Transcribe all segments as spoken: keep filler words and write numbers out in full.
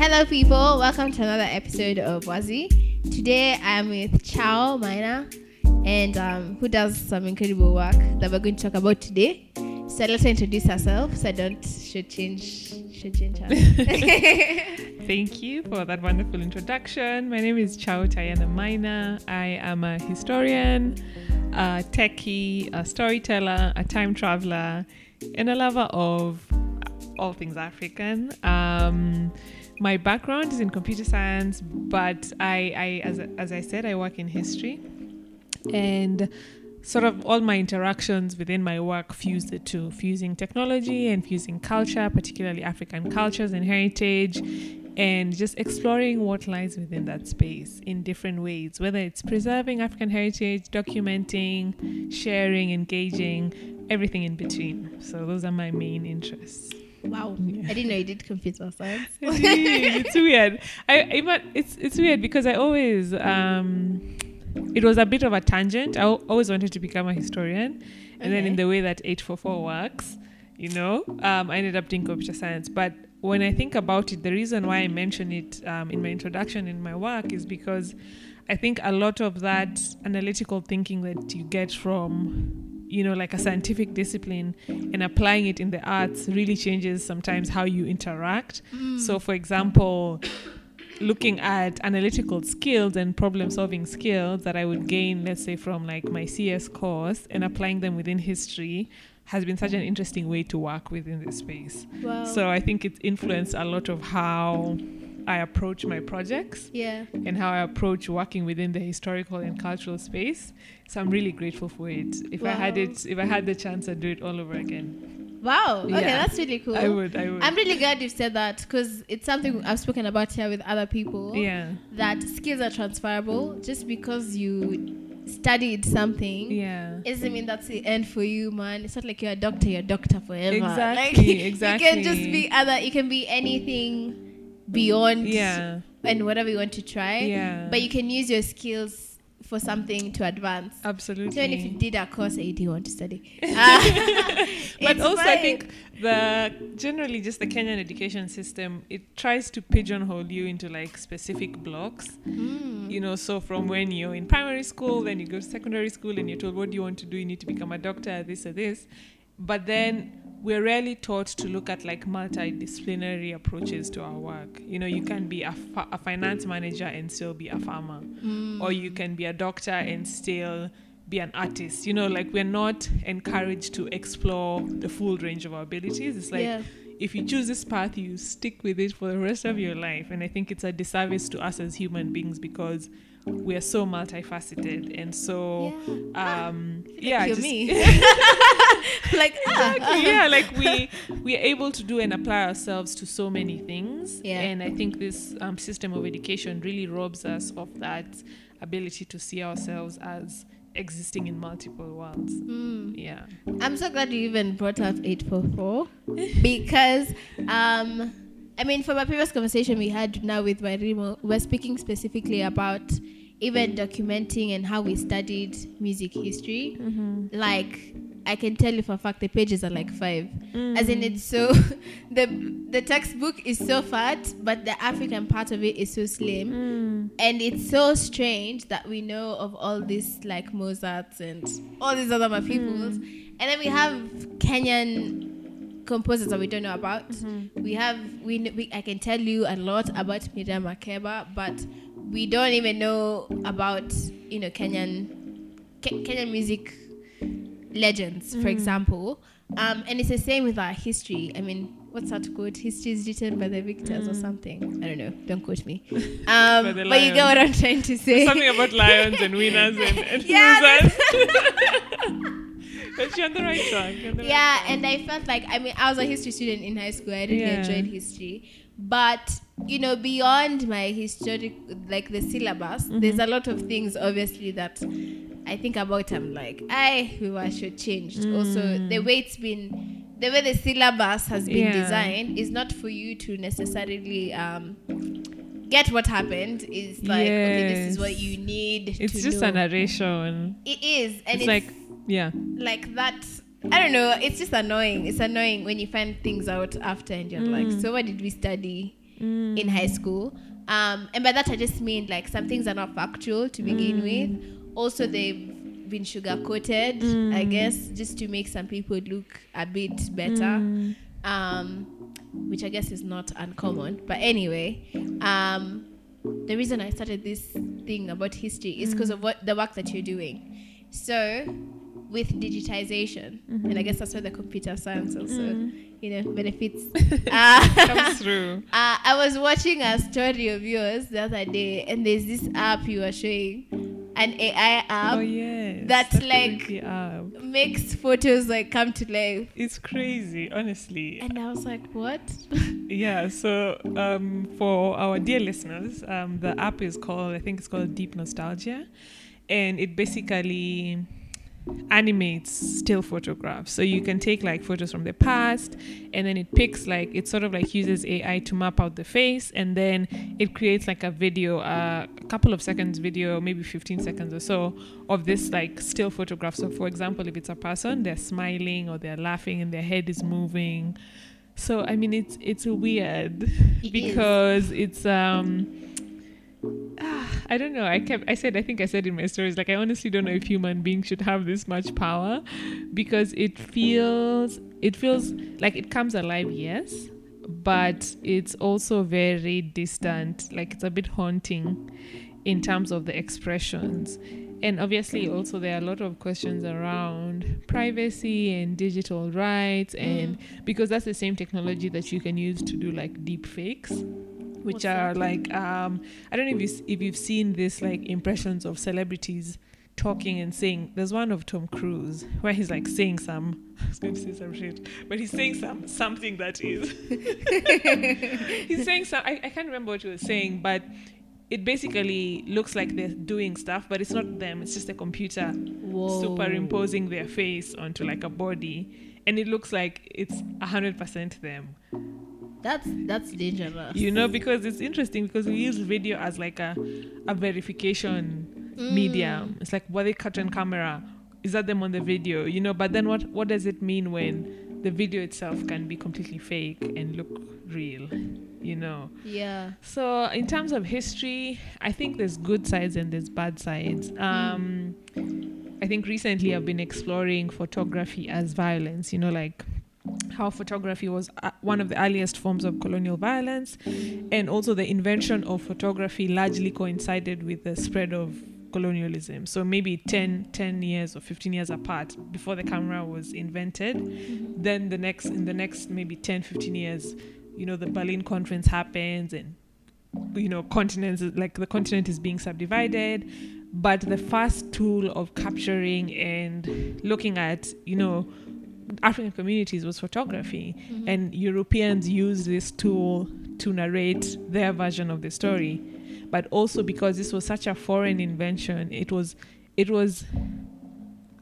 hello people, welcome to another episode of Wazi. Today I am with Chao Maina, and um, who does some incredible work that we're going to talk about today. So let her introduce herself, so I don't should change should change her. Thank you for that wonderful introduction. My name is Chao Tayana Maina. I am a historian, a techie, a storyteller, a time traveler, and a lover of all things African. Um, my background is in computer science, but I, I as, as I said, I work in history, and sort of all my interactions within my work fuse the two, fusing technology and fusing culture, particularly African cultures and heritage, and just exploring what lies within that space in different ways, whether it's preserving African heritage, documenting, sharing, engaging, everything in between. So those are my main interests. Wow, yeah. I didn't know you did computer science. I did. It's weird. I even it's it's weird because I always um, it was a bit of a tangent. I always wanted to become a historian, and okay. then in the way that eight four four works, you know, um, I ended up doing computer science. But when I think about it, the reason why I mention it um, in my introduction in my work is because I think a lot of that analytical thinking that you get from, you know, like a scientific discipline and applying it in the arts really changes sometimes how you interact. Mm. So, for example, looking at analytical skills and problem-solving skills that I would gain, let's say, from like my C S course and applying them within history has been such an interesting way to work within this space. Wow. So I think it's influenced a lot of how I approach my projects, yeah, and how I approach working within the historical and cultural space. So I'm really grateful for it. If wow. I had it, if I had the chance, I'd do it all over again. Wow. Okay, yeah. That's really cool. I would, I would. I'm really glad you've said that because it's something I've spoken about here with other people. Yeah. That skills are transferable. Just because you studied something, yeah, doesn't mean that's the end for you, man. It's not like you're a doctor, you're a doctor forever. Exactly. Like, exactly. You can just be other. You can be anything beyond, yeah, and whatever you want to try, yeah, but you can use your skills for something to advance. Absolutely. So even if you did a course that you didn't want to study, uh, but also fine. I think the generally just the Kenyan education system, it tries to pigeonhole you into like specific blocks, mm. you know, so from when you're in primary school, then you go to secondary school and you're told what do you want to do, you need to become a doctor, this or this, but then we're rarely taught to look at like multidisciplinary approaches to our work. You know, you can be a, fa- a finance manager and still be a farmer, mm. or you can be a doctor and still be an artist. You know, like we're not encouraged to explore the full range of our abilities. It's like, yeah, if you choose this path, you stick with it for the rest of your life. And I think it's a disservice to us as human beings because we are so multifaceted and so yeah, um yeah like, just, me. Like exactly, yeah, like we we are able to do and apply ourselves to so many things, yeah, and I think this um, system of education really robs us of that ability to see ourselves as existing in multiple worlds. Mm. Yeah, I'm so glad you even brought up eight four four because um I mean, from our previous conversation we had now with Warimo, we're speaking specifically about even documenting and how we studied music history. Mm-hmm. Like, I can tell you for a fact the pages are like five. Mm. As in, it's so... the the textbook is so fat, but the African part of it is so slim. Mm. And it's so strange that we know of all these, like, Mozarts and all these other peoples. Mm. And then we have Kenyan composers that we don't know about. Mm-hmm. We have, we, we I can tell you a lot about Miriam Akeba, but we don't even know about, you know, Kenyan Ke- Kenyan music legends, mm-hmm, for example. Um, and it's the same with our history. I mean, what's that quote? History is written by the victors, mm, or something. I don't know. Don't quote me. Um, but lions. You get what I'm trying to say. There's something about lions and winners and, and yeah, losers. But you're on the right track. The right yeah, track. And I felt like, I mean, I was a history student in high school. I really yeah. enjoyed history. But, you know, beyond my historic, like the syllabus, mm-hmm, there's a lot of things, obviously, that I think about. I'm like, I, we were sure changed. Mm. Also, the way it's been, the way the syllabus has been yeah. designed is not for you to necessarily... Um, get what happened is like, yes, okay, this is what you need it's to just know. A narration it is and it's, it's like yeah like that I don't know, it's just annoying it's annoying when you find things out after and you're mm. like, so what did we study? mm. in high school. Um, and by that I just mean like some things are not factual to begin mm. with. Also they've been sugar-coated, mm. I guess, just to make some people look a bit better. Mm. Um, which I guess is not uncommon. But anyway, um, the reason I started this thing about history is because mm. of what the work that you're doing. So with digitization, mm-hmm. and I guess that's where the computer science also, mm. you know, benefits. uh, Comes through. Uh, I was watching a story of yours the other day, and there's this app you were showing, an A I app. Oh, yes. That's, that's like app. Makes photos like come to life. It's crazy, honestly. And I was like, what? Yeah. So um, for our dear listeners, um, the app is called, I think it's called Deep Nostalgia, and it basically animates still photographs. So you can take like photos from the past, and then it picks like, it sort of like uses A I to map out the face, and then it creates like a video, uh, a couple of seconds video, maybe fifteen seconds or so, of this like still photograph. So for example, if it's a person, they're smiling or they're laughing and their head is moving. So I mean, it's it's weird it because is. it's um I don't know. I kept. I said. I think I said in my stories. Like, I honestly don't know if human beings should have this much power, because it feels. It feels like it comes alive. Yes, but it's also very distant. Like, it's a bit haunting, in terms of the expressions, and obviously also there are a lot of questions around privacy and digital rights, and because that's the same technology that you can use to do like deep fakes. Which What's are that? like, um, I don't know if, you, if you've seen this, like impressions of celebrities talking and saying. There's one of Tom Cruise where he's like saying some, I was going to say some shit, but he's saying some something that is. He's saying some, I, I can't remember what he was saying, but it basically looks like they're doing stuff, but it's not them. It's just a computer Whoa. superimposing their face onto like a body. And it looks like it's one hundred percent them. That's that's dangerous. You know, because it's interesting because we use video as like a, a verification mm. medium. It's like, were they caught on camera? Is that them on the video? You know, but then what, what does it mean when the video itself can be completely fake and look real? You know? Yeah. So in terms of history, I think there's good sides and there's bad sides. Um, I think recently I've been exploring photography as violence, you know, like how photography was one of the earliest forms of colonial violence, and also the invention of photography largely coincided with the spread of colonialism. So maybe ten, ten years or fifteen years apart before the camera was invented. Mm-hmm. Then the next, in the next maybe ten, fifteen years, you know, the Berlin Conference happens, and, you know, continents, like the continent is being subdivided. But the first tool of capturing and looking at, you know, African communities was photography, mm-hmm. and Europeans used this tool to narrate their version of the story. But also because this was such a foreign invention, it was, it was,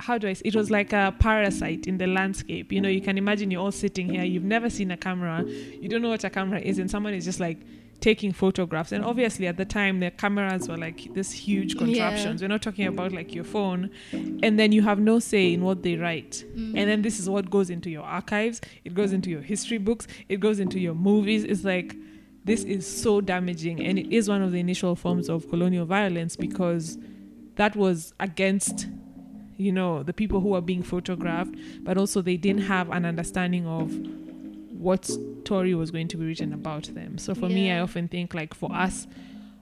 how do I say, it was like a parasite in the landscape. You know, you can imagine you're all sitting here, you've never seen a camera, you don't know what a camera is, and someone is just like taking photographs. And obviously at the time the cameras were like this huge contraptions. Yeah. We're not talking about like your phone, and then you have no say in what they write. Mm. And then this is what goes into your archives, it goes into your history books, it goes into your movies. It's like, this is so damaging, and it is one of the initial forms of colonial violence, because that was against, you know, the people who are being photographed, but also they didn't have an understanding of what story was going to be written about them. So for yeah. me, I often think like for us,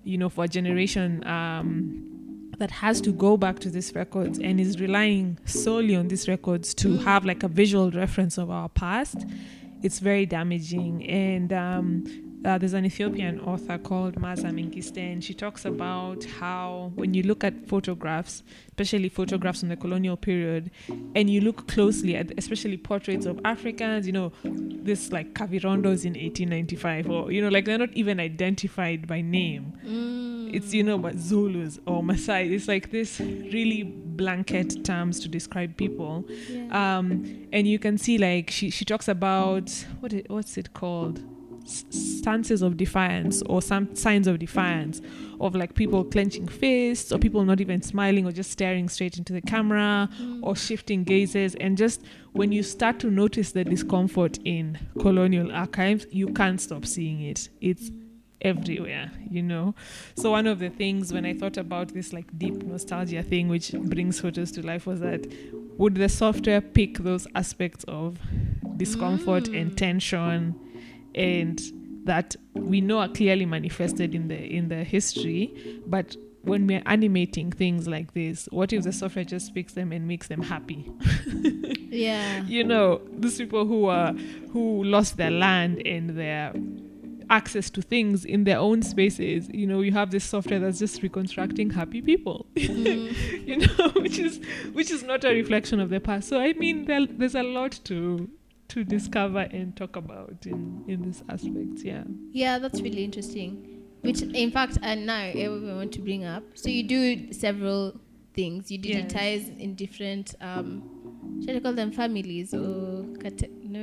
you know, for a generation um, that has to go back to these records and is relying solely on these records to have like a visual reference of our past, it's very damaging. And um, uh, there's an Ethiopian author called Maza Mengisten. She talks about how when you look at photographs, especially photographs from the colonial period, and you look closely at especially portraits of Africans, you know, this like Kavirondos in eighteen ninety-five, or, you know, like they're not even identified by name. Mm. It's, you know, but Zulus or Maasai, it's like this really blanket terms to describe people. Yeah. Um, and you can see like she, she talks about, what is, what's it called? S- stances of defiance, or some signs of defiance, of like people clenching fists, or people not even smiling or just staring straight into the camera, mm. or shifting gazes. And just when you start to notice the discomfort in colonial archives, you can't stop seeing it. It's mm. everywhere, you know. So one of the things when I thought about this like deep nostalgia thing, which brings photos to life, was that would the software pick those aspects of discomfort mm. and tension and that we know are clearly manifested in the in the history, but when we're animating things like this, what if the software just picks them and makes them happy? Yeah. You know, these people who are who lost their land and their access to things in their own spaces, you know, you have this software that's just reconstructing happy people. Mm-hmm. You know, which is which is not a reflection of the past. So I mean there, there's a lot to to discover and talk about in, in this aspect, yeah. Yeah, that's really interesting. Which, in fact, and now I want to bring up. So you do several things. You digitize yes. in different, um, should I call them families? Or cate- no.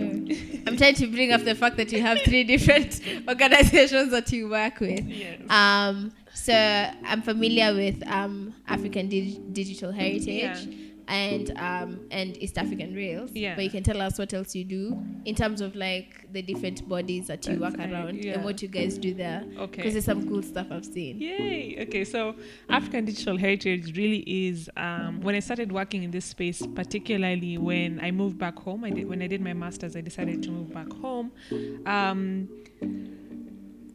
I'm trying to bring up the fact that you have three different organizations that you work with. Yes. Um, so I'm familiar with um, African dig- Digital Heritage. Yeah. And um, and East African Rails. Yeah. But you can tell us what else you do in terms of like the different bodies that you That's work right, around yeah. and what you guys do there. Okay. Because there's some cool stuff I've seen. Yay. Okay. So African Digital Heritage really is, um, when I started working in this space, particularly when I moved back home, I did, when I did my master's, I decided to move back home. Um,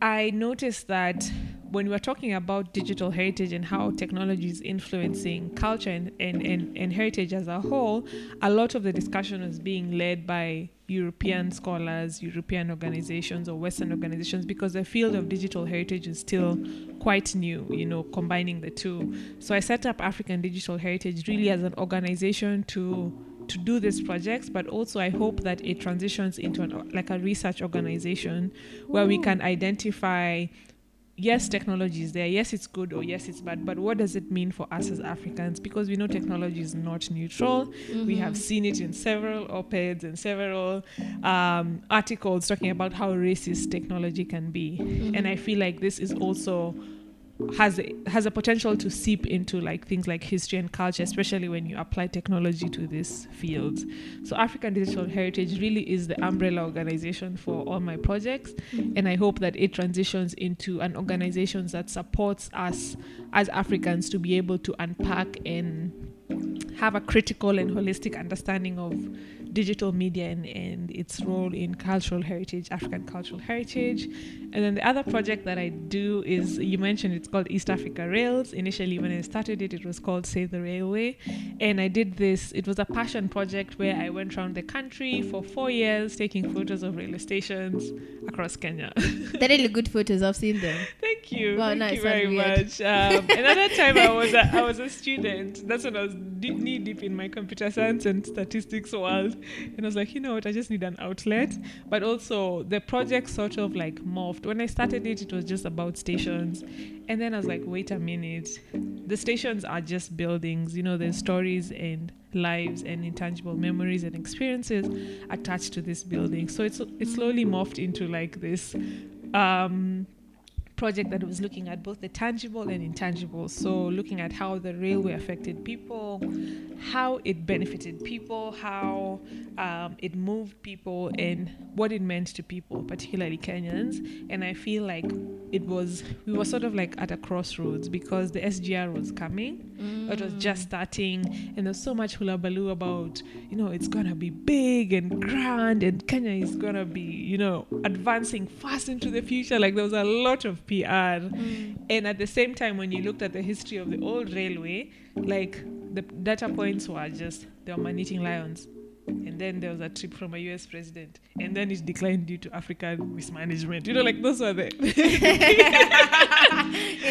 I noticed that when we're talking about digital heritage and how technology is influencing culture and, and, and, and heritage as a whole, a lot of the discussion was being led by European scholars, European organizations or Western organizations, because the field of digital heritage is still quite new, you know, combining the two. So I set up African Digital Heritage really as an organization to to do these projects, but also I hope that it transitions into an, like a research organization where we can identify, yes, technology is there, yes, it's good or yes, it's bad, but what does it mean for us as Africans? Because we know technology is not neutral. Mm-hmm. We have seen it in several op-eds and several um, articles talking about how racist technology can be. Mm-hmm. And I feel like this is also has has a potential to seep into like things like history and culture, especially when you apply technology to this field. So African Digital Heritage really is the umbrella organization for all my projects, mm-hmm. and I hope that it transitions into an organization that supports us as Africans to be able to unpack and have a critical and holistic understanding of digital media and, and its role in cultural heritage, African cultural heritage. And then the other project that I do is, you mentioned it's called East Africa Rails. Initially when I started it, it was called Save the Railway. And I did this, it was a passion project where I went around the country for four years taking photos of railway stations across Kenya. They're really good photos, I've seen them. Thank you, wow, thank nice. you very much. Um, another time I was, a, I was a student, that's when I was deep, knee deep in my computer science and statistics world. And I was like, you know what, I just need an outlet. But also the project sort of like morphed. When I started it, it was just about stations. And then I was like, wait a minute. The stations are just buildings. You know, there's stories and lives and intangible memories and experiences attached to this building. So it's it slowly morphed into like this um, project that was looking at both the tangible and intangible. So looking at how the railway affected people, how it benefited people, how um, it moved people, and what it meant to people, particularly Kenyans. And I feel like it was, we were sort of like at a crossroads because the S G R was coming, mm. it was just starting, and there's so much hullabaloo about, you know, it's gonna be big and grand, and Kenya is gonna be, you know, advancing fast into the future. Like there was a lot of P R. Mm. And at the same time, when you looked at the history of the old railway, like the data points were just, they were man-eating lions. And then there was a trip from a U S president. And then it declined due to African mismanagement. You know, like those were the... In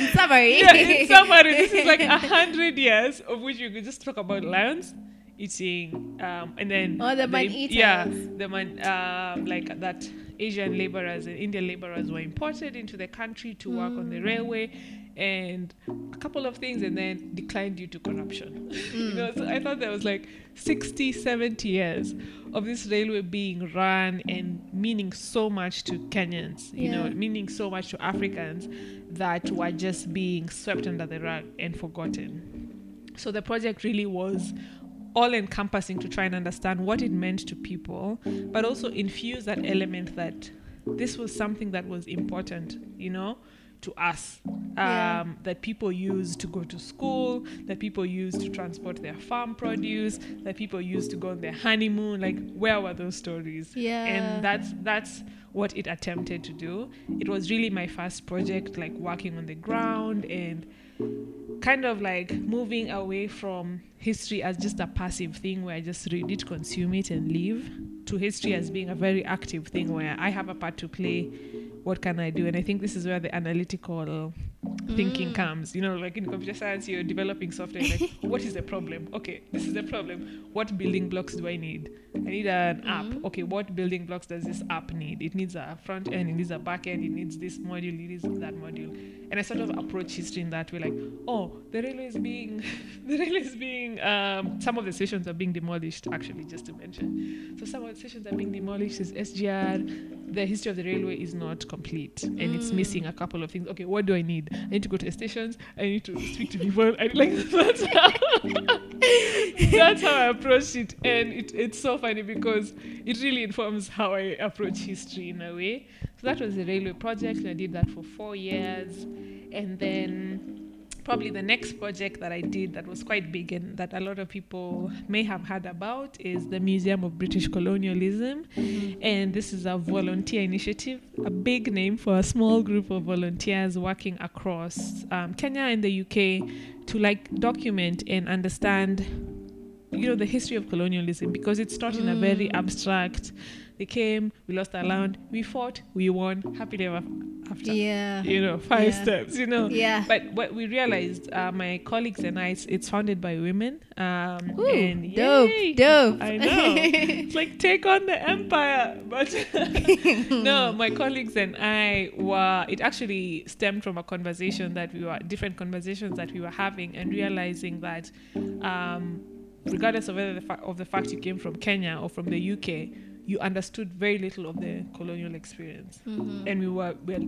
summary. Yeah, in summary, this is like a hundred years of which you could just talk about lions eating. Um, and then... Oh, the man-eaters. Yeah, the man... Um, like that... Asian laborers and Indian laborers were imported into the country to work mm. on the railway and a couple of things, and then declined due to corruption. Mm. You know, so I thought there was like sixty, seventy years of this railway being run and meaning so much to Kenyans, you yeah. know, meaning so much to Africans that were just being swept under the rug and forgotten. So the project really was all-encompassing to try and understand what it meant to people, but also infuse that element that this was something that was important, you know, to us, um, yeah. that people used to go to school, that people used to transport their farm produce, that people used to go on their honeymoon. Like, where were those stories? Yeah. And that's that's what it attempted to do. It was really my first project, like working on the ground and kind of like moving away from history as just a passive thing where I just read it, consume it, and leave, to history as being a very active thing where I have a part to play. What can I do? And I think this is where the analytical thinking mm. comes. You know, like in computer science, you're developing software. Like, what is the problem? Okay, this is the problem. What building blocks do I need? I need an mm. app. Okay, what building blocks does this app need? It needs a front end. It needs a back end. It needs this module. It needs that module. And I sort of approach history in that way. Like, oh, the railway is being, the railway is being. Um, some of the stations are being demolished. Actually, just to mention, so some of the stations are being demolished. Is S G R. The history of the railway is not complete, and mm. it's missing a couple of things. Okay, what do I need? I need to go to the stations. I need to speak to people. I, like, that's how, that's how I approach it. And it, it's so funny because it really informs how I approach history in a way. So that was the railway project, and I did that for four years. And then probably the next project that I did that was quite big and that a lot of people may have heard about is the Museum of British Colonialism. Mm-hmm. And this is a volunteer initiative, a big name for a small group of volunteers working across um, Kenya and the U K to like document and understand, you know, the history of colonialism, because it's taught mm. in a very abstract. They came, we lost our land, we fought, we won, happily ever after. Yeah. You know, five yeah. steps, you know. Yeah. But what we realized, uh, my colleagues and I, it's, it's founded by women. Um, Ooh, and dope, yay, dope. I know. It's like, take on the empire. But no, my colleagues and I were, it actually stemmed from a conversation that we were, different conversations that we were having and realizing that um, regardless of whether the fa- of the fact you came from Kenya or from the U K, you understood very little of the colonial experience. Mm-hmm. And we were, we were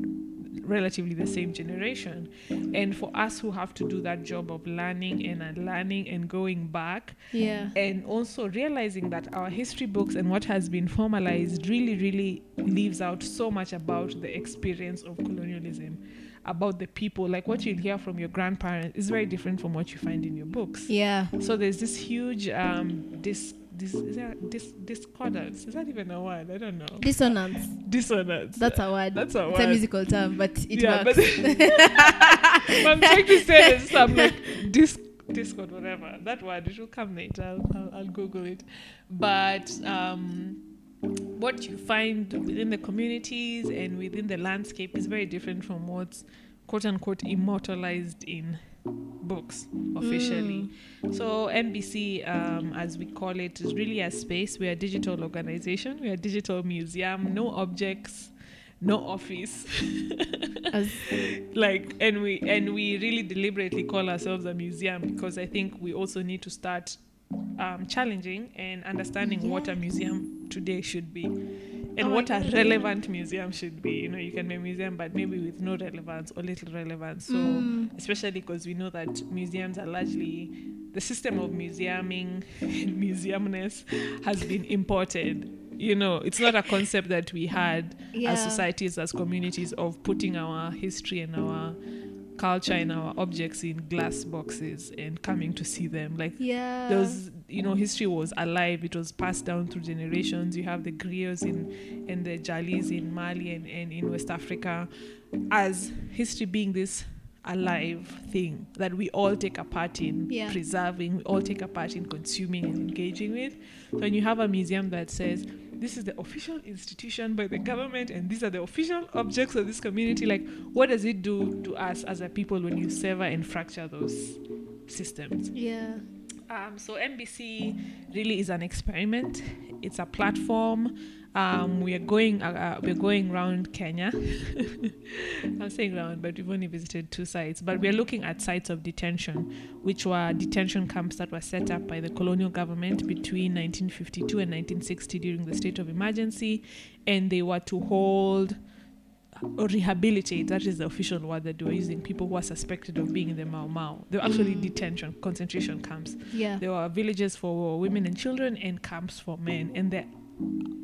relatively the same generation. And for us who have to do that job of learning and unlearning and going back, yeah. and also realizing that our history books and what has been formalized really, really leaves out so much about the experience of colonialism, about the people. Like, what you'll hear from your grandparents is very different from what you find in your books. Yeah. So there's this huge um, dis- Dis, is there dis, discordance? Is that even a word? I don't know. Dissonance. Dissonance. That's a word. That's a word. It's a musical term, but it yeah, works. But I'm trying to say this. I'm like, dis, discord, whatever. That word, it will come later. I'll, I'll, I'll Google it. But um, what you find within the communities and within the landscape is very different from what's, quote-unquote, immortalized in books officially. Mm. So M B C, um, as we call it, is really a space. We are a digital organization. We are a digital museum. No objects, no office. Like, and we and we really deliberately call ourselves a museum because I think we also need to start um, challenging and understanding yeah. what a museum today should be. And oh what a relevant museum should be. You know, you can be a museum, but maybe with no relevance or little relevance. So, mm. especially because we know that museums are largely, the system of museuming and museumness has been imported. You know, it's not a concept that we had yeah. as societies, as communities, of putting our history and our culture and our objects in glass boxes and coming to see them. Like, yeah. those, you know, history was alive. It was passed down through generations. You have the griots in and the jalis in Mali and, and in West Africa as history being this alive thing that we all take a part in yeah. preserving, we all take a part in consuming and engaging with. So when you have a museum that says, this is the official institution by the government and these are the official objects of this community, like, what does it do to us as a people when you sever and fracture those systems? Yeah. Um, so M B C really is an experiment. It's a platform. Um, we are going uh, we're going around Kenya. I'm saying around, but we've only visited two sites. But we're looking at sites of detention, which were detention camps that were set up by the colonial government between nineteen fifty-two and nineteen sixty during the state of emergency. And they were to hold or rehabilitate, that is the official word that they were using, people who are suspected of being in the Mau Mau. They were actually mm. detention, concentration camps. Yeah. There were villages for women and children and camps for men. And they're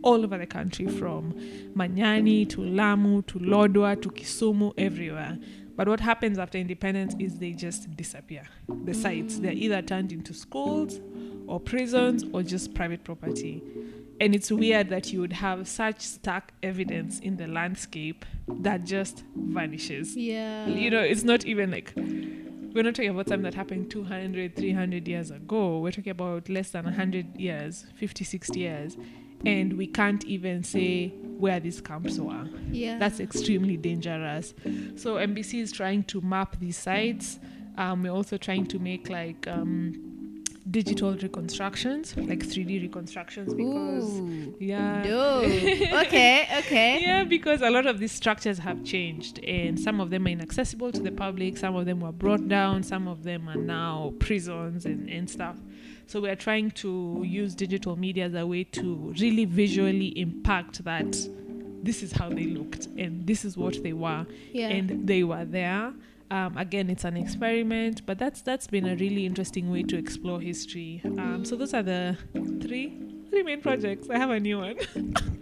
all over the country, from Manyani to Lamu to Lodwar to Kisumu, everywhere. But what happens after independence is they just disappear. The sites, they're either turned into schools or prisons or just private property. And it's weird that you would have such stark evidence in the landscape that just vanishes. Yeah. You know, it's not even like... We're not talking about something that happened two hundred, three hundred years ago. We're talking about less than one hundred years, fifty, sixty years. And we can't even say where these camps were. Yeah. That's extremely dangerous. So M B C is trying to map these sites. Um, we're also trying to make like... Um, digital reconstructions, like three D reconstructions, because Ooh, yeah dope. okay okay yeah because a lot of these structures have changed, and some of them are inaccessible to the public, some of them were brought down, some of them are now prisons and, and stuff. So we are trying to use digital media as a way to really visually impact that this is how they looked and this is what they were, yeah. and they were there. Um, again, it's an experiment, but that's that's been a really interesting way to explore history. Um, so those are the three three main projects. I have a new one.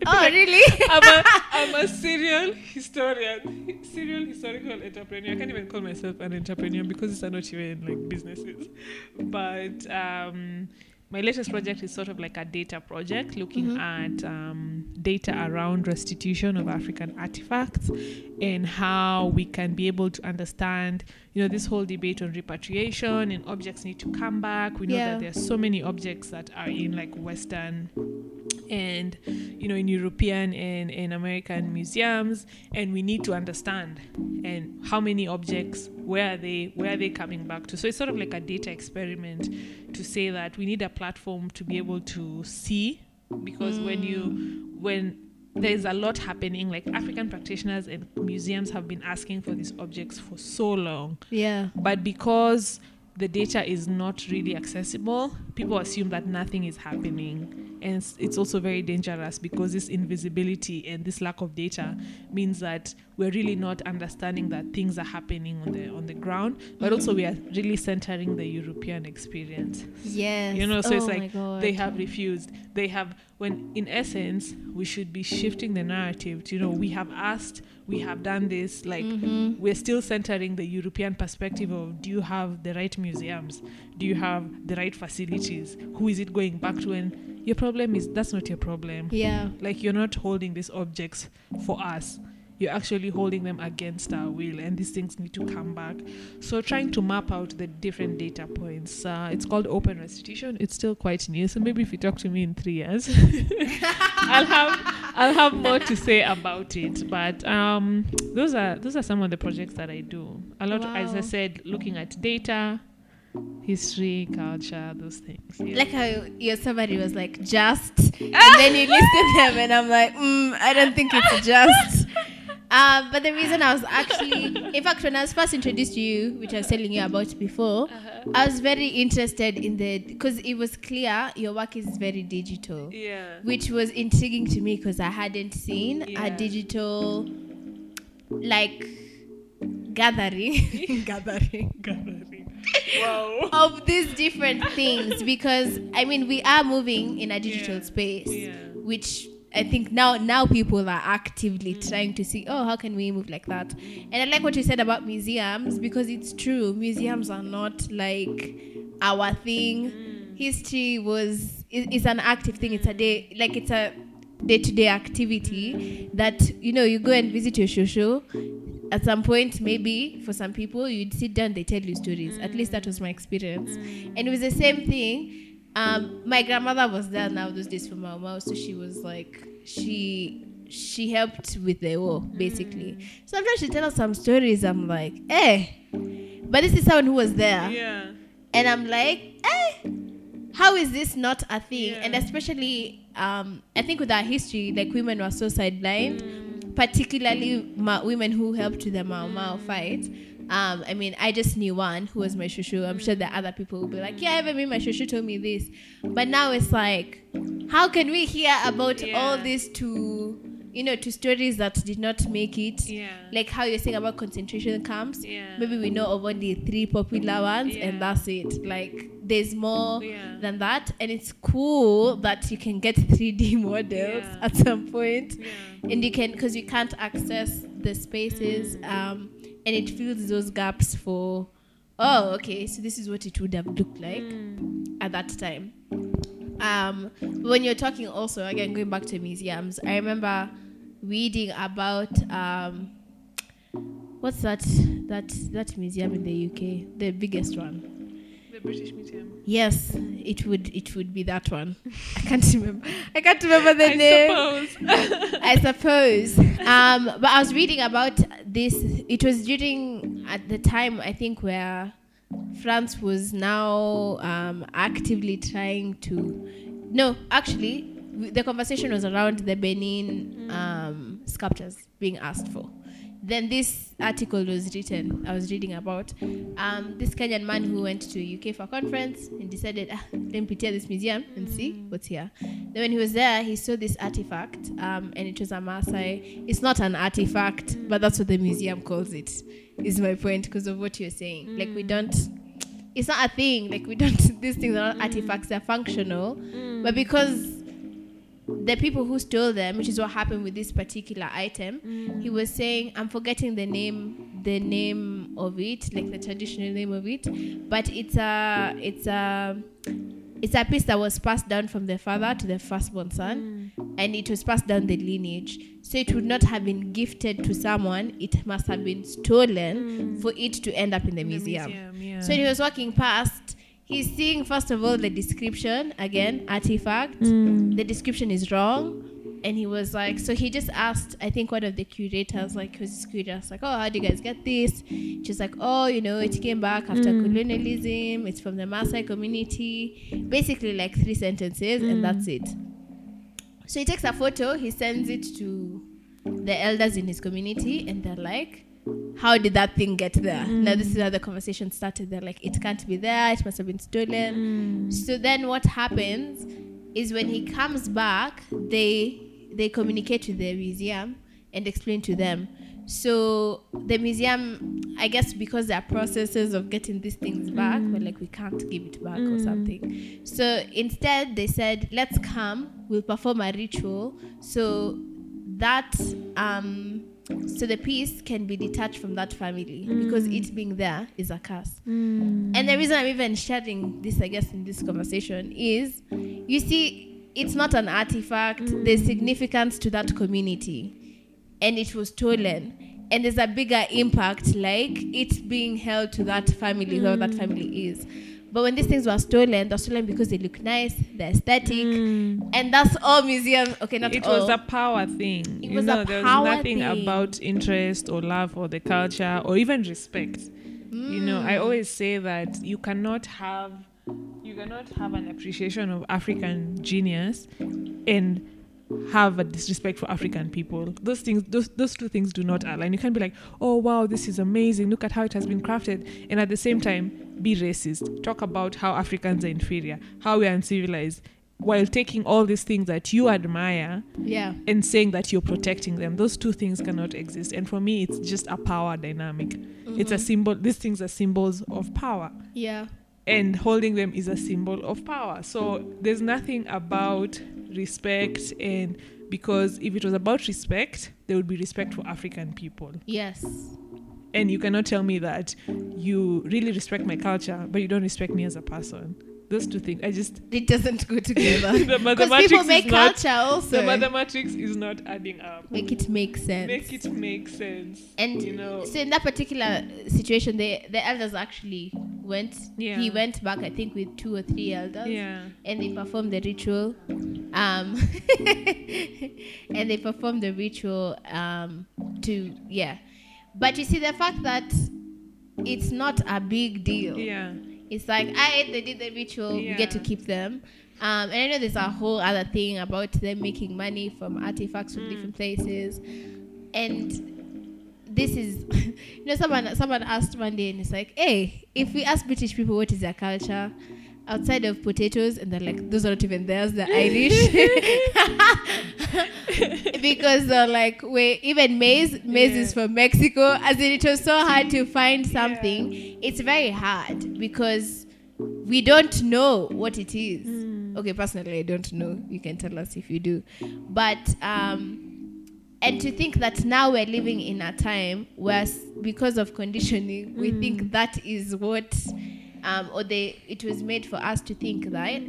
Oh, really? I'm a, I'm a serial historian, serial historical entrepreneur. I can't even call myself an entrepreneur because these are not even like businesses. But um, my latest project is sort of like a data project, looking mm-hmm. at um, data around restitution of African artifacts and how we can be able to understand, you know, this whole debate on repatriation and objects need to come back. We know yeah. that there are so many objects that are in like Western and, you know, in European and, and American museums, and we need to understand and how many objects, where are they, where are they coming back to? So it's sort of like a data experiment to say that we need a platform to be able to see, because mm. when you when there's a lot happening, like African practitioners and museums have been asking for these objects for so long. Yeah. But because the data is not really accessible, people assume that nothing is happening. And it's, it's also very dangerous because this invisibility and this lack of data means that we're really not understanding that things are happening on the on the ground, but also we are really centering the European experience. Yes. You know, so oh it's like they have refused. They have, when in essence, we should be shifting the narrative to, you know, we have asked, we have done this, like mm-hmm. we're still centering the European perspective of, do you have the right museums? Do you have the right facilities? Who is it going back to? And your problem is, that's not your problem. Yeah. Like, you're not holding these objects for us. You're actually holding them against our will, and these things need to come back. So trying to map out the different data points. Uh, it's called Open Restitution. It's still quite new, so maybe if you talk to me in three years, I'll have I'll have more to say about it. But um, those are those are some of the projects that I do. A lot, wow. as I said, looking at data, history, culture, those things. Yeah. Like how your somebody was like, just, and then you listed them, and I'm like, mm, I don't think it's just. Uh, but the reason I was actually, in fact, when I was first introduced to you, which I was telling you about before, uh-huh. I was very interested in the, because it was clear your work is very digital, yeah. which was intriguing to me because I hadn't seen yeah. a digital, like, gathering, gathering, gathering wow. of these different things. Because, I mean, we are moving in a digital yeah. space, yeah. which... I think now now people are actively mm. trying to see, oh, how can we move like that? And I like what you said about museums, because it's true. Museums are not like our thing. Mm. History was is, is an active thing. It's a day, like it's a day-to-day activity that, you know, you go and visit your shosho. At some point, maybe for some people, you'd sit down, they tell you stories. Mm. At least that was my experience. Mm. And it was the same thing. Um, my grandmother was there now those days for Mau Mau, so she was like, she she helped with the war, basically. Mm. Sometimes she tells us some stories, I'm like, eh, but this is someone who was there. Yeah. And I'm like, eh, how is this not a thing? Yeah. And especially, um, I think with our history, like women were so sidelined, mm. particularly ma- women who helped with the Mau Mau fight. Um, I mean, I just knew one who was my shushu. I'm sure that other people will be like, yeah, even me, my shushu told me this. But now it's like, how can we hear about yeah. all these to, you know, to stories that did not make it? Yeah. Like how you're saying about concentration camps. Yeah. Maybe we know of only three popular ones yeah. and that's it. Like, there's more yeah. than that. And it's cool that you can get three D models yeah. at some point. Yeah. And you can, because you can't access the spaces. Mm. Um, and it fills those gaps for, oh, okay, so this is what it would have looked like mm. at that time. Um, when you're talking also, again, going back to museums, I remember reading about... Um, What's that, that that museum in the U K? The biggest one. The British Museum. Yes, it would it would be that one. I can't remember. I can't remember the I name. Suppose. I suppose. Um, but I was reading about this. It was during at the time I think where France was now um, actively trying to. No, actually, the conversation was around the Benin mm. um, sculptures being asked for. Then this article was written, I was reading about um, this Kenyan man who went to U K for a conference and decided, ah, let me picture this museum and see what's here. Then when he was there, he saw this artifact, um, and it was a Maasai. It's not an artifact, but that's what the museum calls it, is my point, because of what you're saying. Mm. Like, we don't, it's not a thing. Like, we don't, these things are not artifacts, they're functional. Mm. But because... the people who stole them, which is what happened with this particular item, mm. he was saying, I'm forgetting the name, the name of it, like the traditional name of it, but it's a, it's a, it's a piece that was passed down from the father to the firstborn son, mm. and it was passed down the lineage. So it would not have been gifted to someone; it must have been stolen mm. for it to end up in the in museum. The museum yeah. So when he was walking past, he's seeing, first of all, the description, again, artifact. Mm. The description is wrong. And he was like, so he just asked, I think, one of the curators, like, who's this curator? Like, oh, how do you guys get this? She's like, oh, you know, it came back after mm. colonialism. It's from the Maasai community. Basically, like, three sentences, mm. and that's it. So he takes a photo. He sends it to the elders in his community, and they're like, how did that thing get there? Mm. Now, this is how the conversation started. They're like, it can't be there. It must have been stolen. Mm. So then what happens is when he comes back, they they communicate to the museum and explain to them. So the museum, I guess because there are processes of getting these things back, mm. but like we can't give it back mm. or something. So instead they said, let's come, we'll perform a ritual. So that... um. So the piece can be detached from that family mm. because it being there is a curse. Mm. And the reason I'm even sharing this, I guess, in this conversation is, you see, it's not an artifact. Mm. There's significance to that community. And it was stolen. And there's a bigger impact, like it being held to that family, mm. where that family is. But when these things were stolen, they're stolen because they look nice, they're aesthetic, mm. and that's all museums. Okay, not it all. It was a power thing. It you was know, a there power was nothing thing. About interest or love or the culture or even respect. Mm. You know, I always say that you cannot have you cannot have an appreciation of African genius and have a disrespect for African people. Those things, those those two things do not align. You can't be like, oh wow, this is amazing. Look at how it has been crafted, and at the same time, be racist, talk about how Africans are inferior, how we are uncivilized, while taking all these things that you admire yeah. and saying that you're protecting them. Those two things cannot exist. And for me, it's just a power dynamic. Mm-hmm. It's a symbol. These things are symbols of power. Yeah. And holding them is a symbol of power. So there's nothing about respect, and because if it was about respect, there would be respect for African people. Yes. And you cannot tell me that you really respect my culture, but you don't respect me as a person. Those two things, I just... It doesn't go together. Because people make culture not, also. The mathematics is not adding up. Make it make sense. Make it make sense. And you know. So in that particular situation, they, the elders actually went... Yeah. He went back, I think, with two or three elders. Yeah. And they performed the ritual. Um, and they performed the ritual um, to... Yeah. But you see, the fact that it's not a big deal. Yeah. It's like, I they did the ritual, yeah. we get to keep them. Um, and I know there's a whole other thing about them making money from artifacts from mm. different places. And this is, you know, someone someone asked one day, and it's like, hey, if we ask British people what is their culture, outside of potatoes, and they're like, those are not even theirs, they're Irish. Because they're like, wait, even maize, maize yeah. is from Mexico. As in, it was so hard to find something. Yeah. It's very hard because we don't know what it is. Mm. Okay, personally, I don't know. You can tell us if you do. But, um, and to think that now we're living in a time where, because of conditioning, we mm. think that is what, um, or they, it was made for us to think that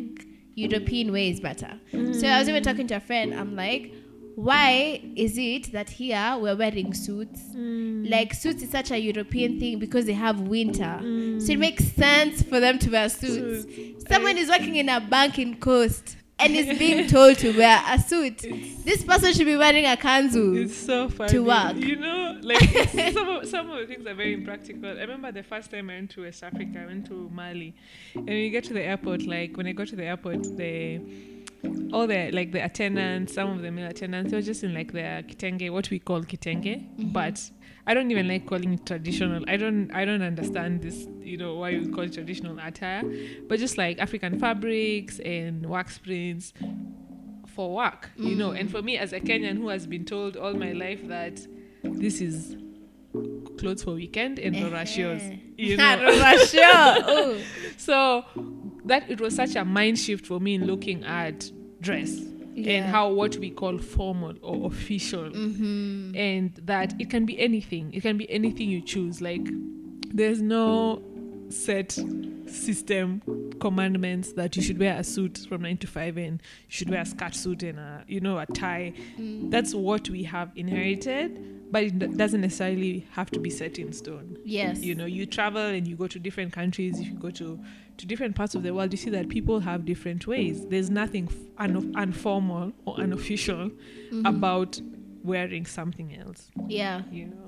European way is better. Mm. So I was even talking to a friend, I'm like, why is it that here we're wearing suits? Mm. Like, suits is such a European thing because they have winter. Mm. So it makes sense for them to wear suits. Suit. Someone is working in a bank in Coast and is being told to wear a suit. It's, this person should be wearing a kanzu. It's so funny. To work. You know, like, it's some, of, some of the things are very impractical. I remember the first time I went to West Africa, I went to Mali. And when you get to the airport, like, when I go to the airport, the... all the, like, the attendants, some of the male attendants, they were just in, like, their kitenge, what we call kitenge, mm-hmm. but I don't even like calling it traditional. I don't I don't understand this, you know, why you call it traditional attire, but just, like, African fabrics and wax prints for work, mm-hmm. you know, and for me as a Kenyan who has been told all my life that this is clothes for weekend and no rashios, you know. So... that it was such a mind shift for me in looking at dress yeah. and how what we call formal or official, mm-hmm. and that it can be anything. It can be anything you choose. Like, there's no set system commandments that you should wear a suit from nine to five and you should wear a skirt suit and a, you know, a tie. Mm. That's what we have inherited, but it doesn't necessarily have to be set in stone. Yes. You know, you travel and you go to different countries. If you go to to different parts of the world, you see that people have different ways. There's nothing un- informal or unofficial mm-hmm. about wearing something else. Yeah. You know.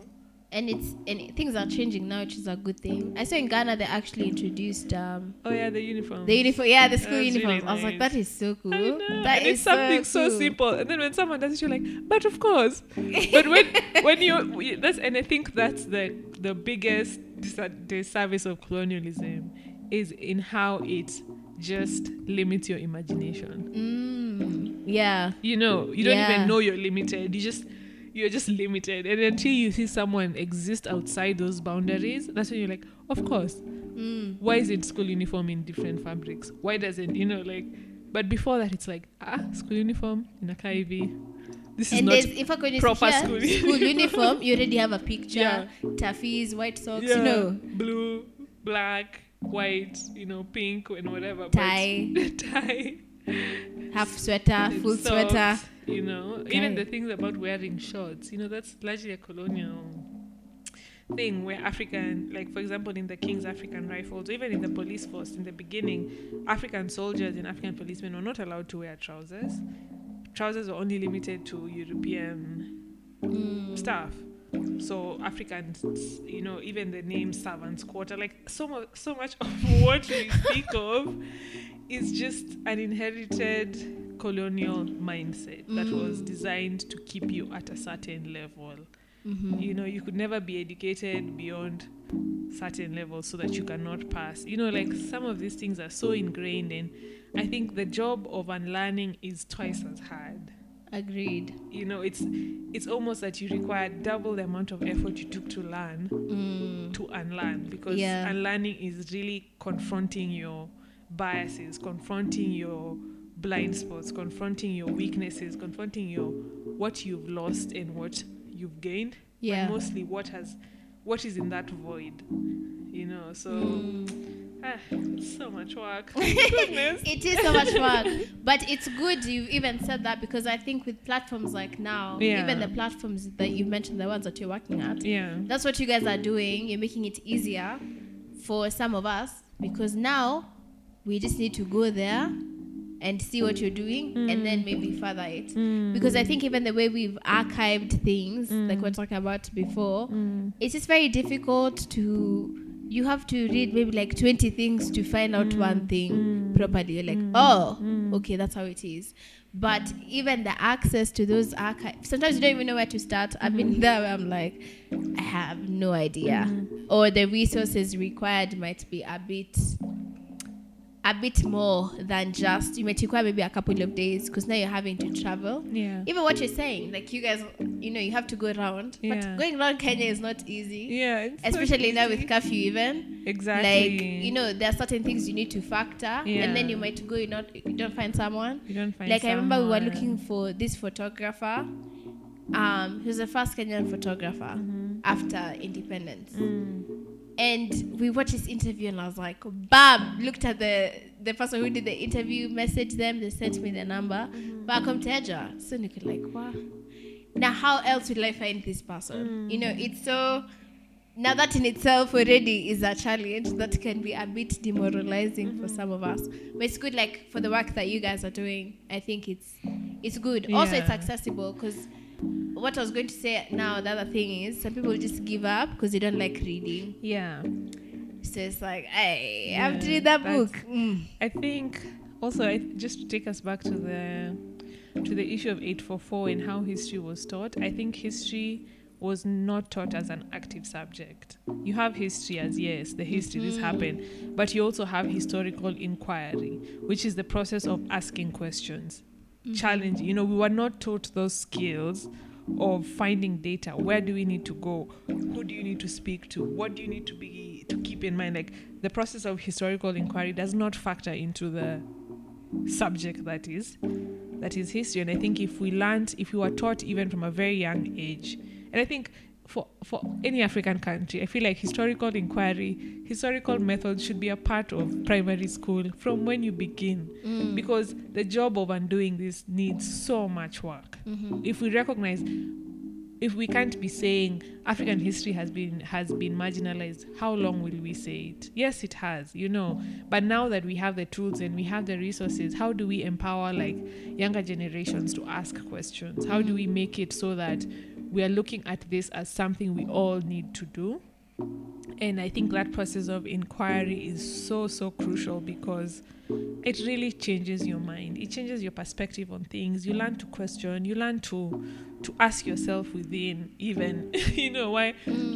And it's and things are changing now, which is a good thing. I saw in Ghana they actually introduced um oh yeah the uniforms. The uniform yeah, the school uniforms. Really nice. I was like, that is so cool. That and is it's something so, cool. so simple. And then when someone does it, you're like, but of course. But when when you that's and I think that's the the biggest disservice of colonialism is in how it just limits your imagination. Mm, yeah. You know, you don't yeah. even know you're limited. You just You're just limited. And until you see someone exist outside those boundaries, that's when you're like, of course. Mm. Why is it school uniform in different fabrics? Why doesn't, you know, like... But before that, it's like, ah, school uniform, Nakaivi. This is and not if I could proper here, school uniform. School uniform, you already have a picture. Yeah. Taffies, white socks, yeah. you know. Blue, black, white, you know, pink, and whatever. Tie. Tie. Half sweater, full so, sweater. You know, okay. even the things about wearing shorts, you know, that's largely a colonial thing where African, like, for example, in the King's African Rifles, even in the police force, in the beginning, African soldiers and African policemen were not allowed to wear trousers. Trousers were only limited to European mm. staff. So Africans, you know, even the name servants' quarter, like, so much, so much of what we speak of is just an inherited... colonial mindset that mm. was designed to keep you at a certain level. Mm-hmm. You know, you could never be educated beyond certain levels so that you cannot pass. You know, like, some of these things are so ingrained, and I think the job of unlearning is twice as hard. Agreed. You know, it's it's almost that you require double the amount of effort you took to learn mm. to unlearn, because yeah. unlearning is really confronting your biases, confronting your blind spots, confronting your weaknesses, confronting your what you've lost and what you've gained, yeah. but mostly what has, what is in that void, you know. So, mm. ah, it's so much work. Goodness, it is so much work, but it's good you've even said that, because I think with platforms like now, yeah. even the platforms that you mentioned, the ones that you're working at, yeah, that's what you guys are doing. You're making it easier for some of us, because now we just need to go there and see what you're doing, mm. and then maybe further it. Mm. Because I think even the way we've archived things, mm. like we were talking about before, mm. it's just very difficult to... You have to read maybe like twenty things to find out mm. one thing mm. properly. You're like, mm. oh, mm. okay, that's how it is. But even the access to those archives... Sometimes you don't even know where to start. I've been there where I'm like, I have no idea. Mm. Or the resources required might be a bit... a bit more than just umechukua maybe a couple of days, because now you're having to travel. Yeah. Even what you're saying, like you guys, you know, you have to go around. Yeah. But going around Kenya is not easy. Yeah. It's especially so now with curfew even. Exactly. Like, you know, there are certain things you need to factor. Yeah. And then you might go, you not you don't find someone. You don't find like someone. I remember we were looking for this photographer. Um, he was the first Kenyan photographer mm-hmm. after independence. Mm. And we watched this interview and I was like, bam, looked at the, the person who did the interview, messaged them, they sent me their number. Mm. But I come to Eja. So you could like, wow. Now how else will I find this person? Mm. You know, it's so, now that in itself already is a challenge that can be a bit demoralizing mm-hmm. for some of us. But it's good, like, for the work that you guys are doing, I think it's, it's good. Yeah. Also, it's accessible because... What I was going to say now, the other thing is some people just give up because they don't like reading. Yeah. So it's like, hey, yeah, I have to read that book. Mm. I think also I th- just to take us back to the to the issue of eight four four and how history was taught. I think history was not taught as an active subject. You have history as, yes, the history, mm-hmm. this happened. But you also have historical inquiry, which is the process of asking questions. Challenge, you know, we were not taught those skills of finding data. Where do we need to go? Who do you need to speak to? What do you need to be to keep in mind? Like, the process of historical inquiry does not factor into the subject that is that is history. And I think if we learned, if we were taught even from a very young age, and I think for for any African country, I feel like historical inquiry, historical methods should be a part of primary school from when you begin, mm. because the job of undoing this needs so much work. Mm-hmm. If we recognize, if we can't be saying African history has been has been marginalized, how long will we say it? Yes, it has, you know, but now that we have the tools and we have the resources, how do we empower like younger generations to ask questions? How do we make it so that we are looking at this as something we all need to do? And I think that process of inquiry is so, so crucial because it really changes your mind. It changes your perspective on things. You learn to question. You learn to to ask yourself within even, you know, why,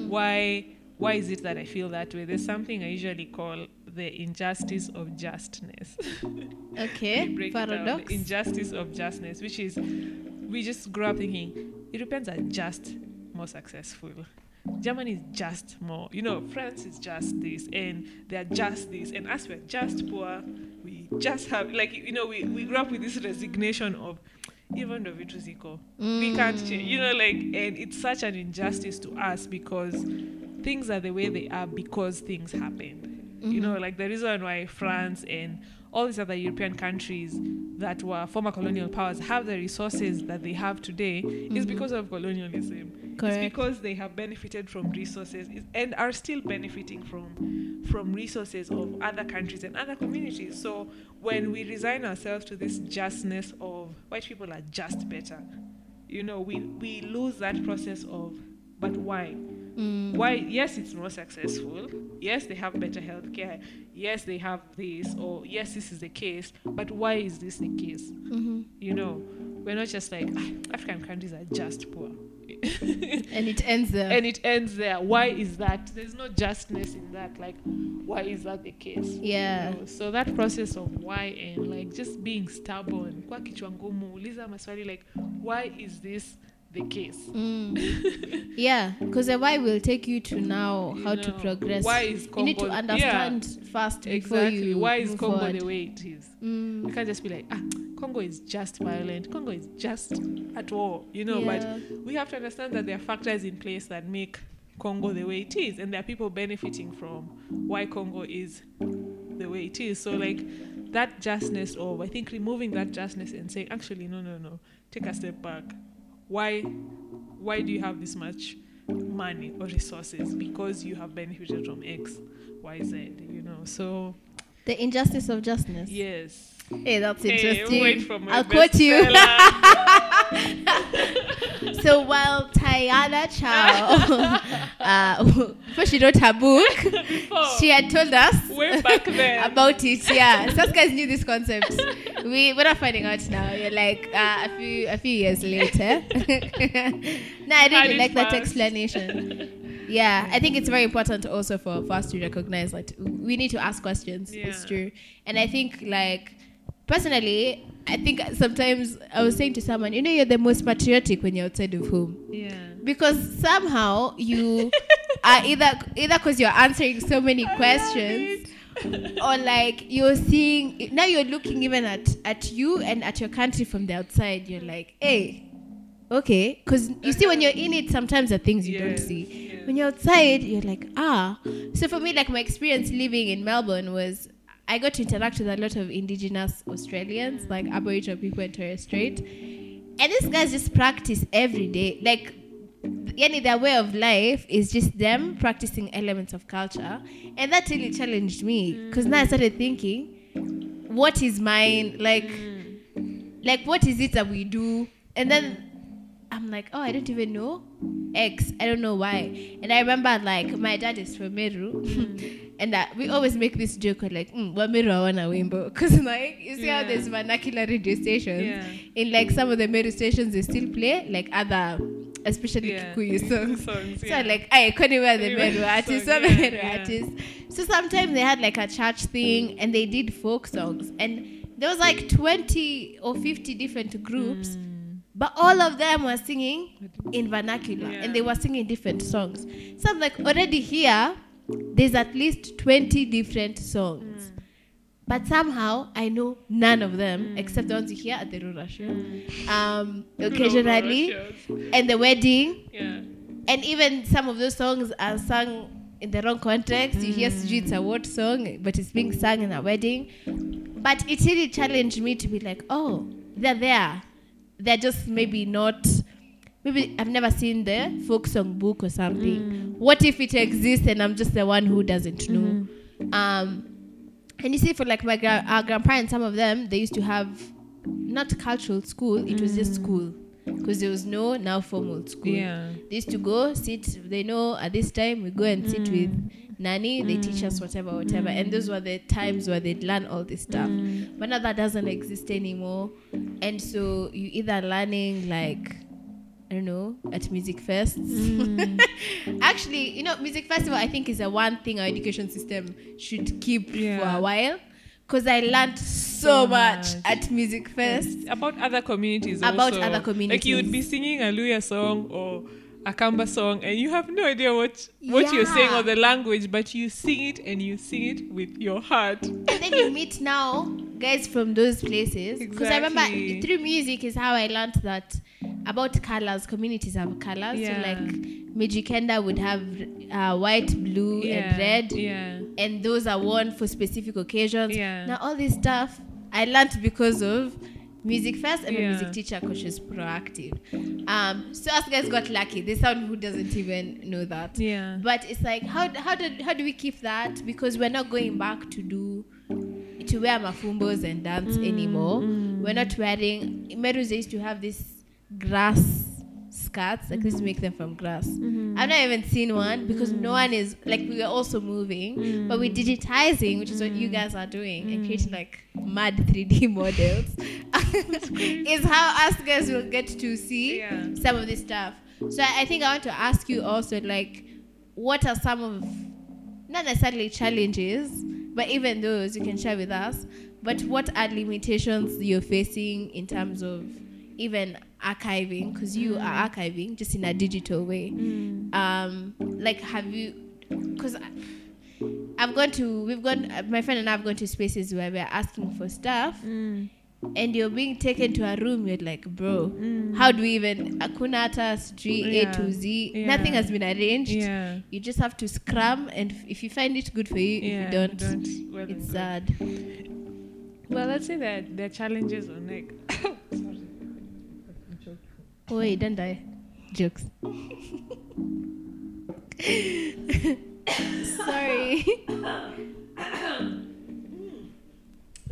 why, why is it that I feel that way? There's something I usually call the injustice of justness. Okay, paradox. The injustice of justness, which is we just grew up thinking, Europeans are just more successful. Germany is just more, you know, France is just this, and they're just this. And as we're just poor, we just have, like, you know, we, we grew up with this resignation of, even though it was equal, we can't change, you know, like, and it's such an injustice to us because things are the way they are because things happened. Mm-hmm. You know, like, the reason why France and all these other European countries that were former colonial powers have the resources that they have today mm-hmm. is because of colonialism. Correct. It's because they have benefited from resources and are still benefiting from from resources of other countries and other communities. So when we resign ourselves to this justness of white people are just better, you know, we, we lose that process of, but why? Mm. Why? Yes, it's more successful. Yes, they have better healthcare. Yes, they have this. Or yes, this is the case. But why is this the case? Mm-hmm. You know, we're not just like ah, African countries are just poor, and it ends there. And it ends there. Why is that? There's no justness in that. Like, why is that the case? Yeah. You know? So that process of why and like just being stubborn. Kwa kichwa ngumu, uliza maswali like, why is this the case? Mm. Yeah, because the why will take you to now how you know, to progress. Why is Congo, you need to understand yeah, first before exactly. you why is move Congo forward. The way it is? Mm. You can't just be like, ah, Congo is just violent. Congo is just at war, you know. Yeah. But we have to understand that there are factors in place that make Congo the way it is, and there are people benefiting from why Congo is the way it is. So like that justness, or I think removing that justness and saying, actually, no, no, no, take a step back. Why why do you have this much money or resources? Because you have benefited from X, Y, Z, you know. So the injustice of justness. Yes. Hey, that's interesting. Hey, wait for my I'll quote you. So while Tayana Chao, uh, before she wrote her book, oh, she had told us way back then about it. Yeah, some guys knew this concept. We we're not finding out now. You're like uh, a few a few years later. No, I really like fast. That explanation. Yeah, I think it's very important also for, for us to recognize that we need to ask questions. Yeah. It's true. And I think, like, personally, I think sometimes I was saying to someone, you know, you're the most patriotic when you're outside of home. Yeah. Because somehow you are either either because you're answering so many I questions or like you're seeing, now you're looking even at, at you and at your country from the outside. You're like, hey. Okay, because you see, when you're in it, sometimes there are things you yes, don't see. Yes. When you're outside, you're like, ah. So for me, like, my experience living in Melbourne was, I got to interact with a lot of Indigenous Australians, like Aboriginal people and Torres Strait. And these guys just practice every day. Like, yani, their way of life is just them practicing elements of culture. And that really challenged me, because now I started thinking, what is mine? Like, like what is it that we do? And then I'm like, oh, I don't even know X. I don't know why. And I remember, like, my dad is from Meru. Mm. And uh, we always make this joke, like, mm, wa Meru hawana wimbo. Because, like, you see yeah. how there's vernacular radio stations. Yeah. In, like, some of the Meru stations, they still play, like, other, especially yeah. Kikuyu songs. songs yeah. So, like, I couldn't wear the Meru artists. Song, yeah. Meru yeah. artists. So, sometimes they had, like, a church thing, and they did folk songs. And there was, like, twenty or fifty different groups. Mm. But all of them were singing in vernacular, yeah. and they were singing different songs. So I'm like, already here, there's at least twenty different songs. Mm. But somehow, I know none of them, mm. except the ones you hear at the rural show. Mm. Um, occasionally, and the wedding. Yeah. And even some of those songs are sung in the wrong context. Mm. You hear it's a word song, but it's being sung in a wedding. But it really challenged me to be like, oh, they're there. They're just maybe not, maybe I've never seen the folk song book or something. Mm. What if it exists and I'm just the one who doesn't know? Mm. Um, and you see, for like my gra- our grandparents, some of them, they used to have not cultural school, it mm. was just school. Because there was no now formal school. Yeah. They used to go, sit, they know at this time we go and mm. sit with Nani, they mm. teach us whatever, whatever. Mm. And those were the times where they'd learn all this stuff. Mm. But now that doesn't exist anymore. And so you either learning, like, I don't know, at music fests. Mm. Actually, you know, music festival, I think, is the one thing our education system should keep yeah. for a while. Because I learned so, so much, much at music fest. About other communities About also. other communities. Like, you would be singing a Luya song or a Kamba song, and you have no idea what, what yeah. you're saying or the language, but you sing it and you sing it with your heart. And then you meet now guys from those places. Because exactly. I remember through music is how I learned that about colors, communities have colors. Yeah. So like Mijikenda would have uh, white, blue, yeah. and red. Yeah. And those are worn for specific occasions. Yeah. Now all this stuff I learned because of music first, and yeah. a music teacher because she's proactive. Um, so us guys got lucky. There's someone who doesn't even know that. Yeah. But it's like, how how do how do we keep that? Because we're not going back to do to wear mafumbos and dance mm, anymore. Mm. We're not wearing. Merus used to have these grass skirts. Like, mm-hmm. let's make them from grass. Mm-hmm. I've not even seen one because mm. no one is like. We are also moving, mm. but we're digitizing, which is what you guys are doing, mm. and creating like mad three D models. Is how us guys will get to see yeah. some of this stuff. So I think I want to ask you also, like, what are some of, not necessarily challenges, but even those you can share with us, but what are limitations you're facing in terms of even archiving, because you mm. are archiving just in a digital way. Mm. Um, like, have you, because I've gone to, we've gone, my friend and I have gone to spaces where we're asking for stuff, mm. and you're being taken to a room, you're like, bro, mm. how do we even, akunata, street, yeah. A to Z, yeah. nothing has been arranged. Yeah. You just have to scram, and if you find it good for you, yeah, if you don't, don't well it's sad. Well, I'd say that there are challenges on, like, sorry. Oh, wait, don't die. Jokes. Sorry.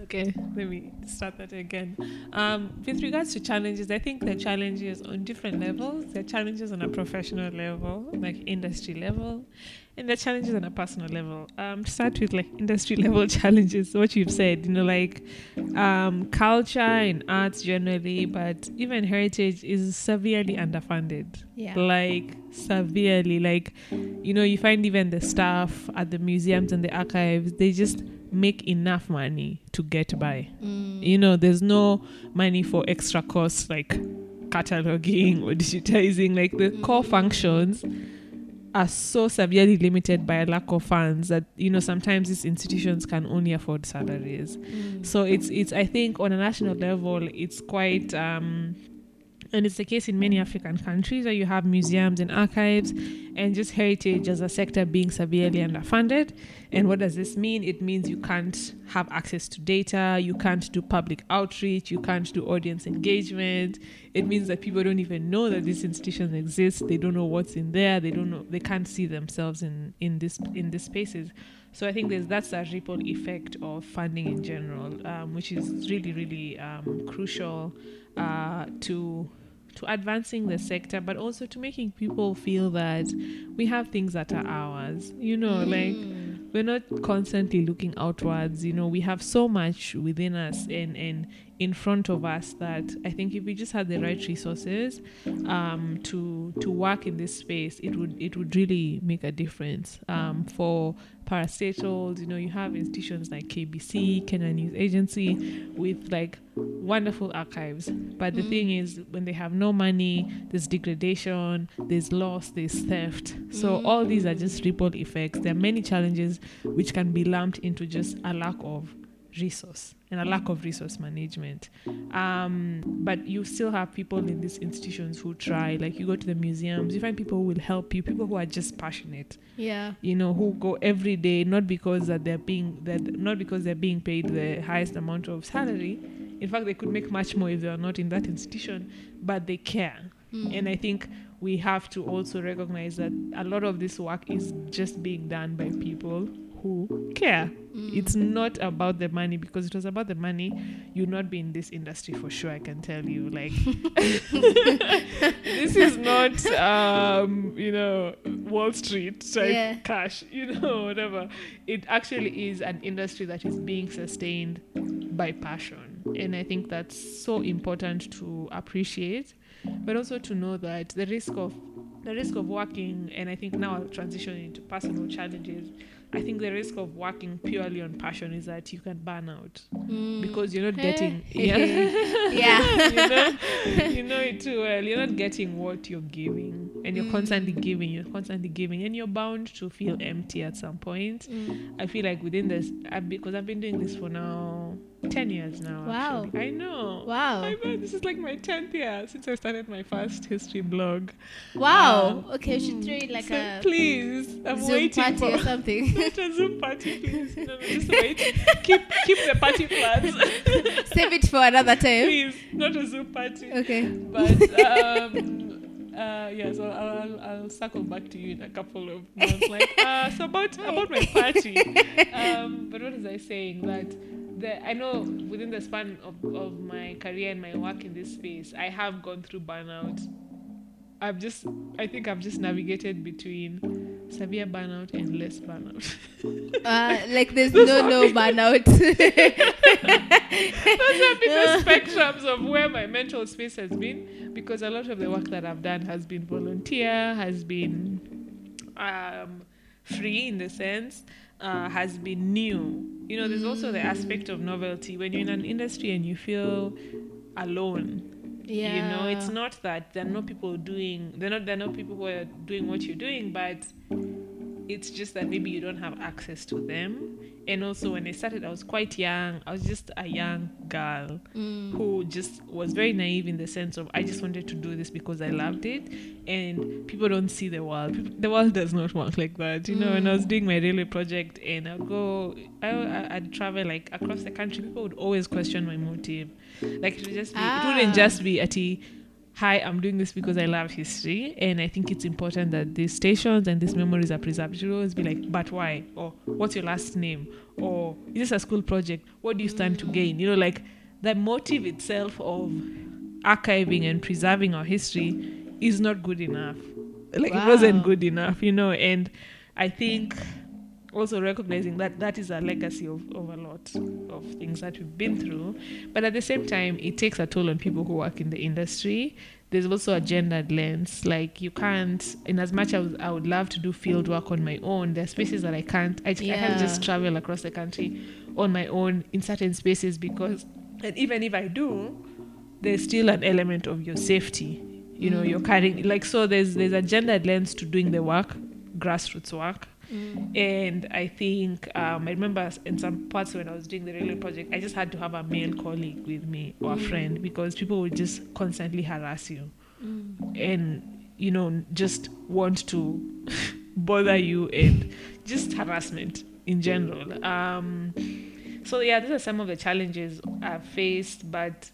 Okay, let me start that again. Um, with regards to challenges, I think there are challenges on different levels. There are challenges on a professional level, like industry level, and there are challenges on a personal level. Um, to start with, like, industry level challenges, what you've said, you know, like um, culture and arts generally, but even heritage is severely underfunded. Yeah. Like, severely. Like, you know, you find even the staff at the museums and the archives, they just make enough money to get by. Mm. You know, there's no money for extra costs like cataloging or digitizing. Like, the mm. core functions are so severely limited by a lack of funds that, you know, sometimes these institutions can only afford salaries. Mm. So it's it's I think on a national level it's quite um and it's the case in many African countries where you have museums and archives and just heritage as a sector being severely underfunded. And what does this mean? It means you can't have access to data, you can't do public outreach, you can't do audience engagement. It means that people don't even know that these institutions exist. They don't know what's in there. They don't know. They can't see themselves in, in this in these spaces. So I think there's that's a ripple effect of funding in general, um, which is really, really um, crucial uh, to. to advancing the sector, but also to making people feel that we have things that are ours. You know, like, we're not constantly looking outwards. You know, we have so much within us and, and in front of us that I think if we just had the right resources um, to to work in this space, it would it would really make a difference um, for parastatals. You know, you have institutions like K B C, Kenya News Agency, with like wonderful archives. But the mm. thing is, when they have no money, there's degradation, there's loss, there's theft. So all these are just ripple effects. There are many challenges which can be lumped into just a lack of resource and a lack of resource management. Um, but you still have people in these institutions who try. Like, you go to the museums, you find people who will help you, people who are just passionate. Yeah. You know, who go every day, not because that they're being that not because they're being paid the highest amount of salary. In fact, they could make much more if they are not in that institution, but they care. Mm. And I think we have to also recognize that a lot of this work is just being done by people who care. Mm. It's not about the money, because it was about the money, you'd not be in this industry for sure, I can tell you. Like, this is not, um, you know, Wall Street type yeah. cash, you know, whatever. It actually is an industry that is being sustained by passion. And I think that's so important to appreciate, but also to know that the risk of the risk of working, and I think now I'll transition into personal challenges, I think the risk of working purely on passion is that you can burn out mm. because you're not getting yeah, yeah. you know, you know it too well. You're not getting what you're giving, and you're mm. constantly giving, you're constantly giving, and you're bound to feel empty at some point. Mm. I feel like within this, I've, because I've been doing this for now ten years now. Wow. Actually. I know. Wow. I know. This is like my tenth year since I started my first history blog. Wow. Um, okay, you should throw it like so a please. I'm Zoom waiting party for or something. Not a Zoom party, please. No, no, just wait. keep keep the party plans. Save it for another time. Please, not a Zoom party. Okay. But um Uh, yeah, so I'll, I'll circle back to you in a couple of months. Like, uh, so about about my party. Um, but what was I saying? That the, I know within the span of, of my career and my work in this space, I have gone through burnout. I've just, I think I've just navigated between severe burnout and less burnout. Uh, like there's no no burnout. Those have been the spectrums of where my mental space has been, because a lot of the work that I've done has been volunteer, has been um, free in the sense, uh, has been new. You know, there's also the aspect of novelty. When you're in an industry and you feel alone, yeah. you know, it's not that there are no people doing, they're not, there are no people who are doing what you're doing, but it's just that maybe you don't have access to them. And also when I started, I was quite young. I was just a young girl mm. who just was very naive in the sense of I just wanted to do this because I loved it. And people don't see the world. People, the world does not work like that. You mm. know, when I was doing my railway project and I'd go, I, I'd travel like across the country, people would always question my motive. Like it would just be, ah. it wouldn't just be at a hi, I'm doing this because I love history, and I think it's important that these stations and these memories are preserved. You'll always be like, but why? Or what's your last name? Or is this a school project? What do you stand to gain? You know, like the motive itself of archiving and preserving our history is not good enough. Like wow. It wasn't good enough, you know, and I think also recognizing that that is a legacy of, of a lot of things that we've been through. But at the same time, it takes a toll on people who work in the industry. There's also a gendered lens. Like you can't, in as much as I would love to do field work on my own, there are spaces that I can't, I, yeah. I can't just travel across the country on my own in certain spaces because, and even if I do, there's still an element of your safety. You know, you're carrying, like, so there's there's a gendered lens to doing the work, grassroots work. Mm. And I think, um, I remember in some parts when I was doing the railway project, I just had to have a male colleague with me or a friend because people would just constantly harass you. Mm. And, you know, just want to bother you and just harassment in general. Um, so, yeah, these are some of the challenges I've faced, but...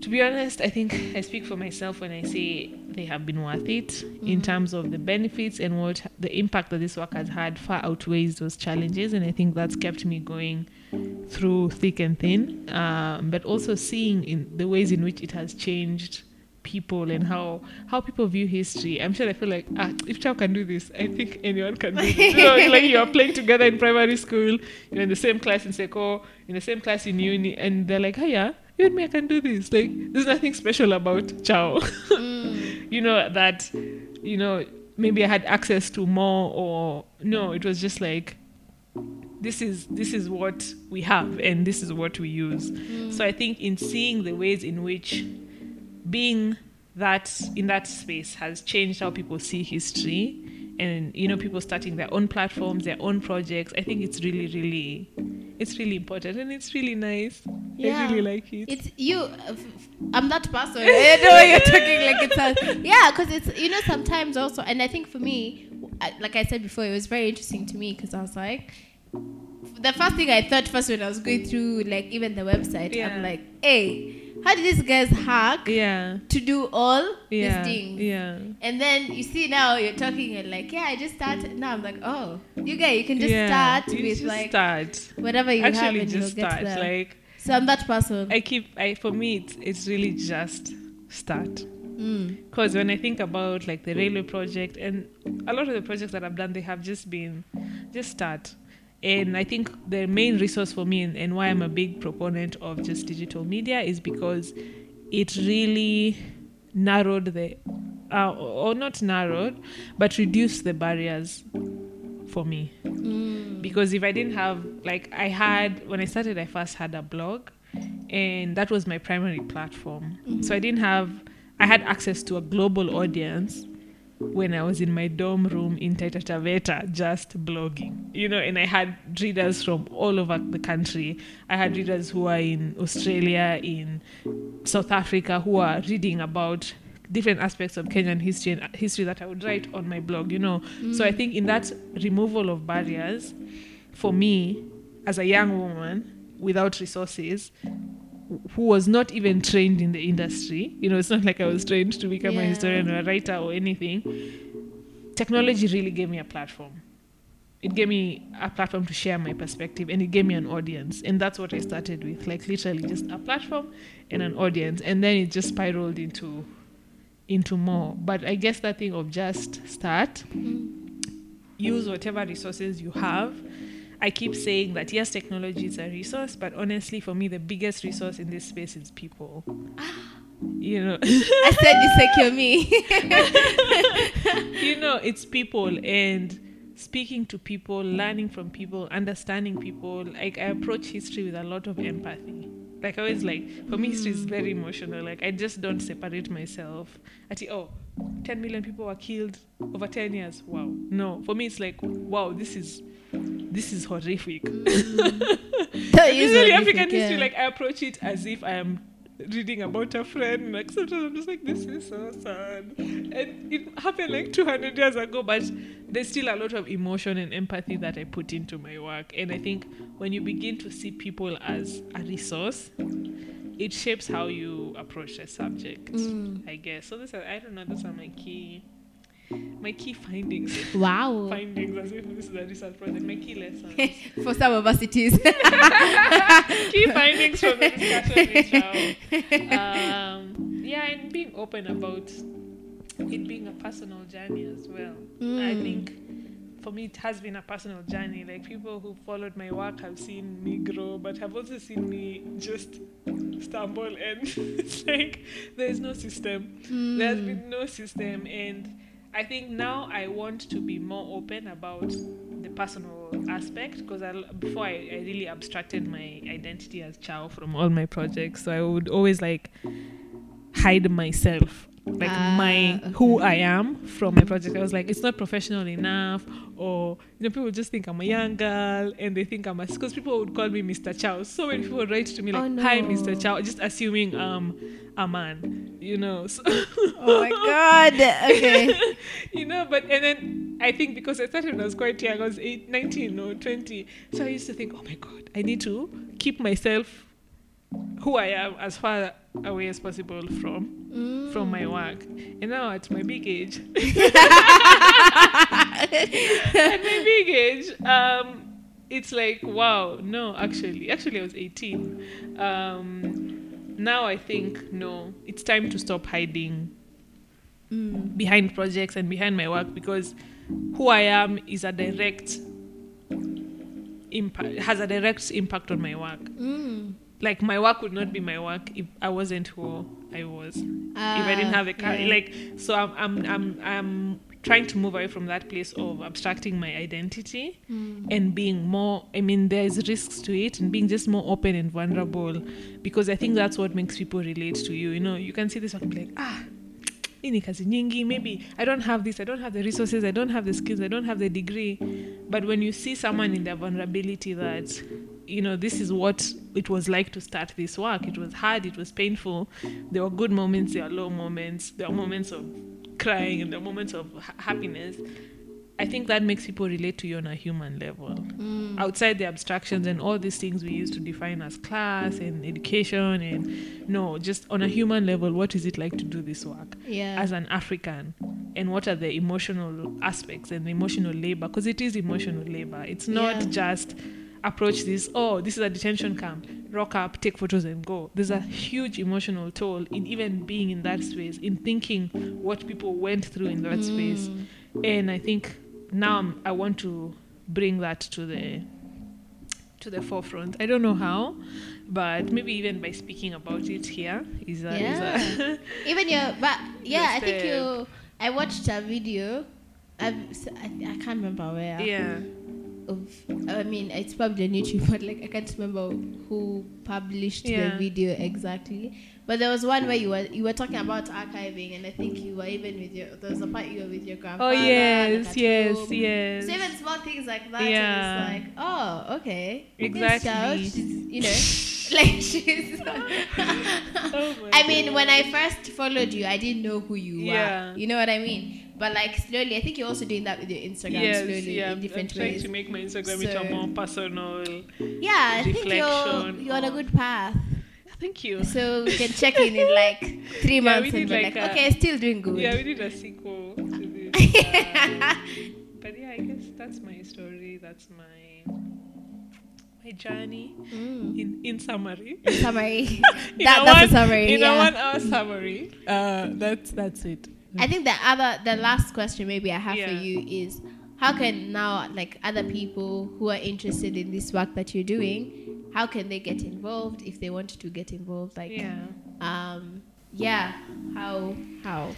to be honest, I think I speak for myself when I say they have been worth it mm-hmm. in terms of the benefits and what the impact that this work has had far outweighs those challenges. And I think that's kept me going through thick and thin, um, but also seeing in the ways in which it has changed people and how, how people view history. I'm sure I feel like, ah, if Chao can do this, I think anyone can do this. You know, like you're playing together in primary school, you're in the same class in Seco, in the same class in uni, and they're like, hey, yeah. you and me, I can do this. Like, there's nothing special about Chao. Mm. You know, that, you know, maybe I had access to more or no, it was just like, this is this is what we have and this is what we use. Mm. So I think in seeing the ways in which being that in that space has changed how people see history and, you know, people starting their own platforms, their own projects, I think it's really, really... it's really important and it's really nice. Yeah. I really like it. It's you. I'm that person. I know you're talking like it sounds. Yeah, because it's, you know, sometimes also, and I think for me, like I said before, it was very interesting to me because I was like, the first thing I thought first when I was going through, like, even the website, yeah. I'm like, hey, how did these guys hack yeah. to do all yeah. these things? Yeah. And then you see now you're talking and like, yeah, I just started. Now I'm like, oh, you guys, you can just yeah, start with just like start. Whatever you Actually have and just you'll start, get to like, so I'm that person. I keep, I for me, it's, it's really just start. Because mm. when I think about like the railway project and a lot of the projects that I've done, they have just been, just start. And I think the main resource for me and, and why I'm a big proponent of just digital media is because it really narrowed the, uh, or not narrowed, but reduced the barriers for me. Mm. Because if I didn't have, like I had, when I started, I first had a blog and that was my primary platform. Mm-hmm. So I didn't have, I had access to a global audience when I was in my dorm room in Taita Taveta, just blogging, you know, and I had readers from all over the country. I had readers who are in Australia, in South Africa, who are reading about different aspects of Kenyan history and history that I would write on my blog, you know. Mm. So I think in that removal of barriers, for me, as a young woman, without resources, who was not even trained in the industry. You know, it's not like I was trained to become yeah. a historian or a writer or anything. Technology really gave me a platform. It gave me a platform to share my perspective and it gave me an audience. And that's what I started with, like literally just a platform and an audience. And then it just spiraled into into more. But I guess that thing of just start, use whatever resources you have. I keep saying that, yes, technology is a resource, but honestly, for me, the biggest resource in this space is people. You know. I said you secure me. You know, it's people and speaking to people, learning from people, understanding people. Like, I approach history with a lot of empathy. Like, I always like, for me, history is very emotional. Like, I just don't separate myself. I think, oh, ten million people were killed over ten years. Wow. No, for me, it's like, wow, this is... this is horrific. That is usually African history, yeah. like I approach it as if I am reading about a friend. Like sometimes I'm just like, this is so sad. And it happened like two hundred years ago, but there's still a lot of emotion and empathy that I put into my work. And I think when you begin to see people as a resource, it shapes how you to approach the subject, mm. I guess. So those are, I don't know, those are my key, my key findings. Wow. Findings, as if this is a research project. My key lessons. For some of us, it is. Key findings from the discussion with Chao. Um, yeah, and being open about it being a personal journey as well. Mm. I think for me, it has been a personal journey. Like, people who followed my work have seen me grow, but have also seen me just stumble. And it's like, there's no system. Mm. There's been no system. And I think now I want to be more open about the personal aspect, because before I, I really abstracted my identity as Chao from all my projects. So I would always, like, hide myself. Like ah, my okay. who I am from my project. I was like, it's not professional enough, or you know, people just think I'm a young girl, and they think I'm a, because people would call me Mister Chao. So when people write to me like, oh, no. "Hi, Mister Chao," just assuming um a man, you know. So oh my god, okay, you know. But and then I think because I started when I was quite young, I was eight, nineteen or twenty, so I used to think, oh my god, I need to keep myself who I am as far away as possible from mm. from my work. And now at my big age at my big age um, it's like, wow, no, actually actually I was eighteen. Um, now I think, no, it's time to stop hiding mm. behind projects and behind my work, because who I am is a direct impact has a direct impact on my work. mm. Like, my work would not be my work if I wasn't who I was. Ah, if I didn't have a car, yeah. like, so I'm, I'm, I'm, I'm trying to move away from that place of abstracting my identity mm. and being more, I mean, there's risks to it, and being just more open and vulnerable, because I think that's what makes people relate to you. You know, you can see this and be like, ah, maybe I don't have this, I don't have the resources, I don't have the skills, I don't have the degree. But when you see someone in their vulnerability that, you know, this is what it was like to start this work. It was hard, it was painful. There were good moments, there were low moments, there were moments of crying, and there were moments of ha- happiness. I think that makes people relate to you on a human level. Mm. Outside the abstractions and all these things we used to define as class and education, and no, just on a human level, what is it like to do this work yeah. as an African? And what are the emotional aspects and the emotional labor? Because it is emotional labor. It's not yeah. just approach this, oh, this is a detention camp, rock up, take photos and go. There's a huge emotional toll in even being in that space, in thinking what people went through in that mm. space. And I think now I'm, I want to bring that to the to the forefront. I don't know how, but maybe even by speaking about it here is a, yeah. is a even your but yeah I think you I watched a video I've, I, I can't remember where yeah Of, I mean, it's probably on YouTube, but like I can't remember who published yeah. the video exactly. But there was one where you were you were talking about archiving, and I think you were even with your there was a part you were with your grandfather. Oh yes, like yes, home. yes. So even small things like that, yeah. and it's like, oh, okay, exactly. Child, she's, you know, like she's. oh my I mean, God. When I first followed you, I didn't know who you yeah. were. You know what I mean. But like slowly, I think you're also doing that with your Instagram yes, slowly yeah, in different I'm ways. Yes, yeah. Trying to make my Instagram so, into a more personal yeah, I reflection. Yeah, you're, you're on a good path. Thank you. So we can check in in like three yeah, months and be like, like a, okay, still doing good. Yeah, we did a sequel to this. Uh, but yeah, I guess that's my story. That's my my journey mm. in in summary. In summary, in that, a that's one, a summary. In yeah. a one-hour summary, uh, that's that's it. I think the other, the last question maybe I have yeah. for you is, how can now, like, other people who are interested in this work that you're doing, how can they get involved if they want to get involved? Like, yeah, um, yeah, how, how?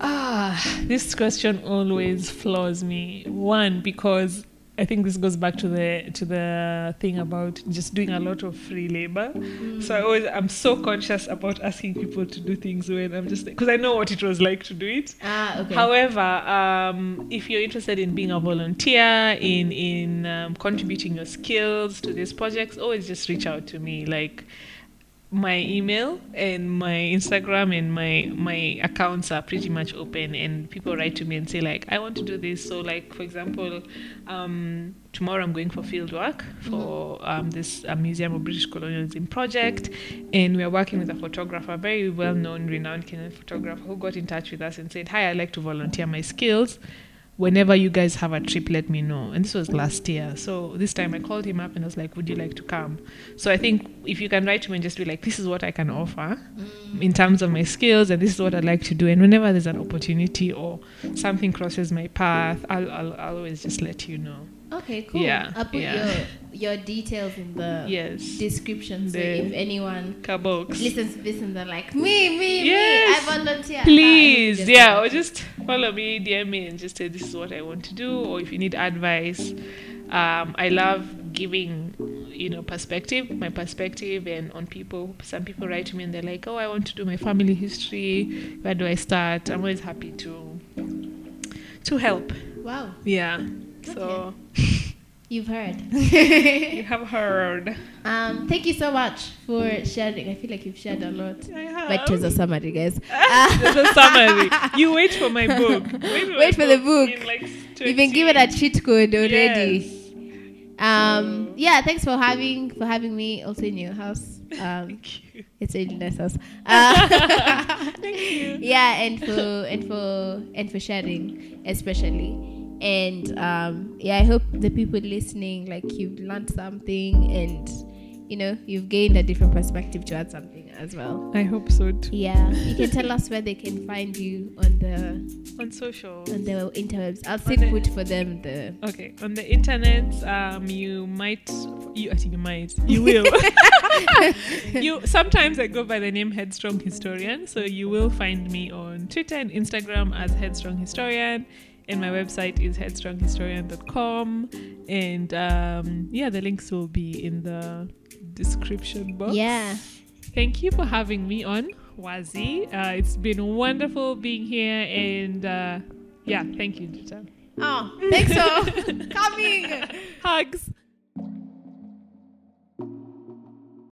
Ah, this question always floors me. One, because I think this goes back to the to the thing about just doing a lot of free labor. Mm. So I always, I'm so conscious about asking people to do things when I'm just, because I know what it was like to do it. Ah, okay. However, um, if you're interested in being a volunteer, in in um, contributing your skills to these projects, always just reach out to me. Like, my email and my Instagram and my my accounts are pretty much open, and people write to me and say like, I want to do this. So like, for example, um tomorrow I'm going for field work for um, this uh, Museum of British Colonialism project, and we are working with a photographer, very well-known, renowned Kenyan photographer, who got in touch with us and said, hi, I'd like to volunteer my skills. Whenever you guys have a trip, let me know. And this was last year. So this time I called him up and I was like, would you like to come? So I think if you can write to me and just be like, this is what I can offer in terms of my skills, and this is what I'd like to do. And whenever there's an opportunity or something crosses my path, I'll, I'll, I'll always just let you know. Okay, cool. Yeah, I'll put yeah. your your details in the yes. description, so the if anyone Kabox. listens to this and they're like, me, me, yes. me, I volunteer. Please, no, I yeah, volunteer. Or just follow me, D M me, and just say this is what I want to do. Or if you need advice, um, I love giving, you know, perspective, my perspective, and on people. Some people write to me and they're like, oh, I want to do my family history. Where do I start? I'm always happy to to help. Wow. Yeah. So okay. You've heard. You have heard. Um, thank you so much for sharing. I feel like you've shared a lot. I have. But it was a summary, guys. It was a summary. You wait for my book. Wait for, wait for book the book. In like You've been given a cheat code already. Yes. Um, so. Yeah, thanks for having for having me also in your house. Um, thank you. It's in this house. Uh, thank you. Yeah, and for and for and for sharing, especially. And um, yeah, I hope the people listening, like, you've learned something, and you know, you've gained a different perspective to add something as well. I hope so too. Yeah, you can tell us where they can find you on the on social on the interwebs. I'll still put for them the okay on the internet. Um, you might you I think you might you will you sometimes I go by the name Headstrong Historian, so you will find me on Twitter and Instagram as Headstrong Historian. And my website is headstrong historian dot com. And um, yeah, the links will be in the description box. Yeah. Thank you for having me on, Wazi. Uh, it's been wonderful being here. And uh, yeah, thank you, Jita. Oh, thanks for coming. Hugs.